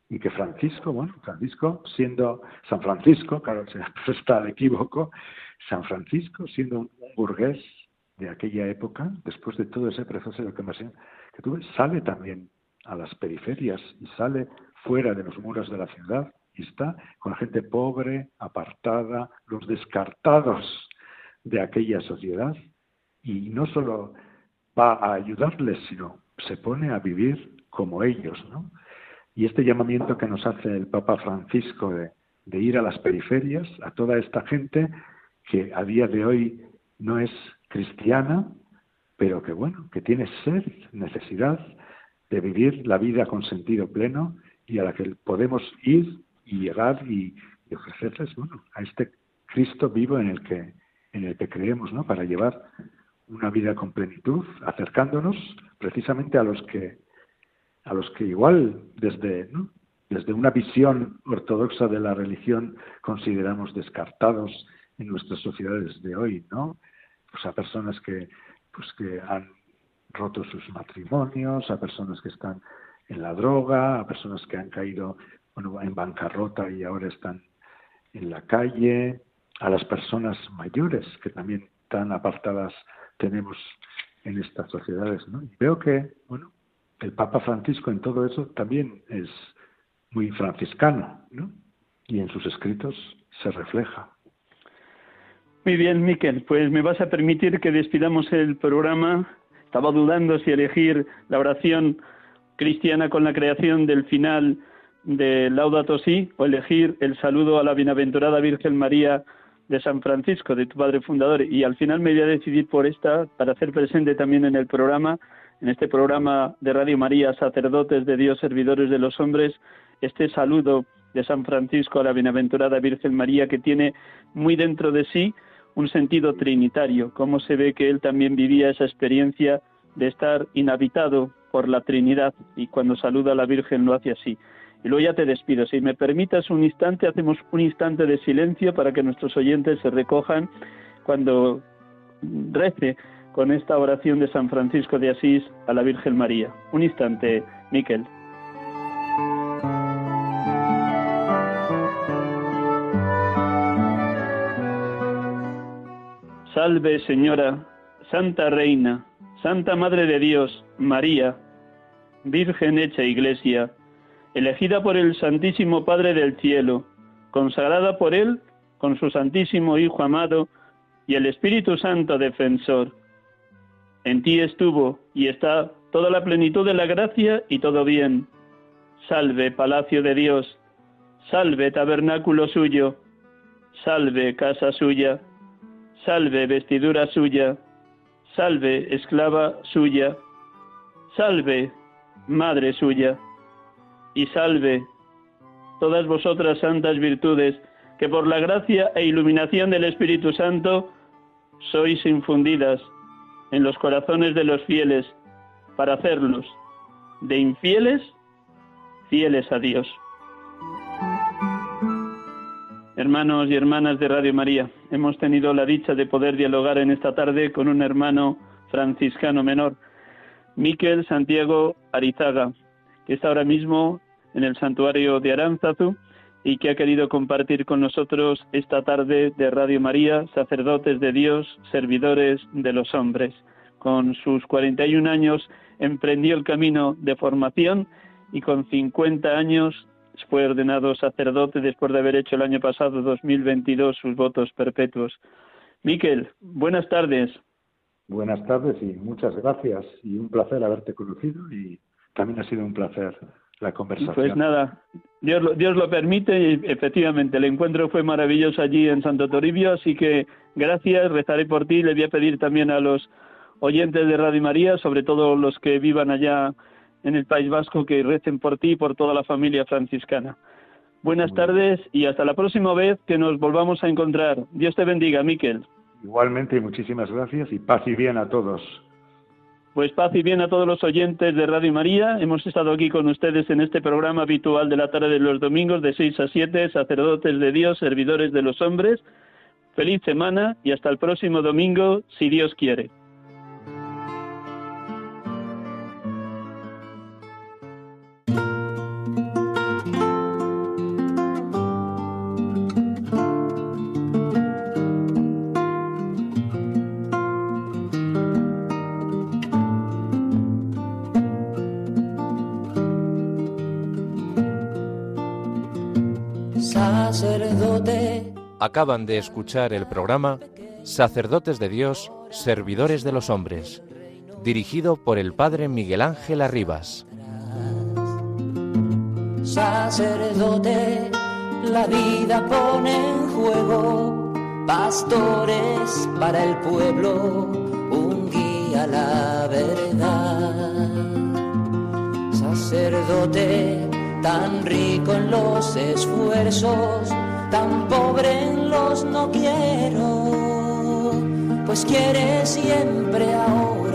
Y que Francisco, bueno, Francisco, siendo San Francisco, claro, se presta al equívoco, San Francisco, siendo un burgués de aquella época, después de todo ese proceso de conversión que tuve, sale también a las periferias y sale fuera de los muros de la ciudad y está con la gente pobre, apartada, los descartados de aquella sociedad, y no solo va a ayudarles, sino se pone a vivir como ellos, ¿no? Y este llamamiento que nos hace el Papa Francisco de, de ir a las periferias, a toda esta gente que a día de hoy no es cristiana, pero que bueno, que tiene sed, necesidad de vivir la vida con sentido pleno y a la que podemos ir y llegar y, y ofrecerles, bueno, a este Cristo vivo en el que en el que creemos, ¿no? Para llevar una vida con plenitud, acercándonos precisamente a los que a los que igual desde, ¿no? desde una visión ortodoxa de la religión consideramos descartados en nuestras sociedades de hoy, ¿no? Pues a personas que, pues que han roto sus matrimonios, a personas que están en la droga, a personas que han caído, bueno, en bancarrota y ahora están en la calle, a las personas mayores que también tan apartadas tenemos en estas sociedades, ¿no? Y veo que, bueno, el Papa Francisco en todo eso también es muy franciscano, ¿no? Y en sus escritos se refleja. Muy bien, Mikel, pues me vas a permitir que despidamos el programa. Estaba dudando si elegir la oración cristiana con la creación del final de Laudato Si o elegir el saludo a la bienaventurada Virgen María de San Francisco, de tu padre fundador. Y al final me voy a decidir por esta, para hacer presente también en el programa, en este programa de Radio María, Sacerdotes de Dios, Servidores de los Hombres, este saludo de San Francisco a la bienaventurada Virgen María, que tiene muy dentro de sí un sentido trinitario, cómo se ve que él también vivía esa experiencia de estar inhabitado por la Trinidad, y cuando saluda a la Virgen lo hace así. y luego ya te despido. Si me permitas un instante, hacemos un instante de silencio para que nuestros oyentes se recojan cuando rece con esta oración de San Francisco de Asís a la Virgen María. Un instante, Mikel. Salve, Señora, Santa Reina, Santa Madre de Dios, María, Virgen hecha Iglesia, elegida por el Santísimo Padre del Cielo, consagrada por Él, con su Santísimo Hijo amado y el Espíritu Santo Defensor. En ti estuvo y está toda la plenitud de la gracia y todo bien. Salve, Palacio de Dios, salve, Tabernáculo suyo, salve, Casa suya, salve, Vestidura suya, salve, Esclava suya, salve, Madre suya. Y salve, todas vosotras santas virtudes, que por la gracia e iluminación del Espíritu Santo sois infundidas en los corazones de los fieles, para hacerlos de infieles, fieles a Dios. Hermanos y hermanas de Radio María, hemos tenido la dicha de poder dialogar en esta tarde con un hermano franciscano menor, Mikel Santiago Arizaga, que está ahora mismo en el santuario de Aranzazu y que ha querido compartir con nosotros esta tarde de Radio María, sacerdotes de Dios, servidores de los hombres. Con sus cuarenta y un años emprendió el camino de formación y con cincuenta años fue ordenado sacerdote después de haber hecho el año pasado, dos mil veintidós, sus votos perpetuos. Mikel, buenas tardes. Buenas tardes y muchas gracias y un placer haberte conocido y también ha sido un placer la conversación. Pues nada, Dios lo, Dios lo permite y efectivamente el encuentro fue maravilloso allí en Santo Toribio, así que gracias, rezaré por ti. Le voy a pedir también a los oyentes de Radio María, sobre todo los que vivan allá en el País Vasco, que recen por ti y por toda la familia franciscana. Buenas tardes y hasta la próxima vez que nos volvamos a encontrar. Dios te bendiga, Mikel. Igualmente, muchísimas gracias y paz y bien a todos. Pues paz y bien a todos los oyentes de Radio María. Hemos estado aquí con ustedes en este programa habitual de la tarde de los domingos de seis a siete, sacerdotes de Dios, servidores de los hombres. Feliz semana y hasta el próximo domingo, si Dios quiere. Acaban de escuchar el programa Sacerdotes de Dios, Servidores de los Hombres, dirigido por el Padre Miguel Ángel Arribas. Sacerdote, la vida pone en juego, pastores para el pueblo, un guía a la verdad. Sacerdote, tan rico en los esfuerzos, tan pobre en los no quiero, pues quiere siempre ahora.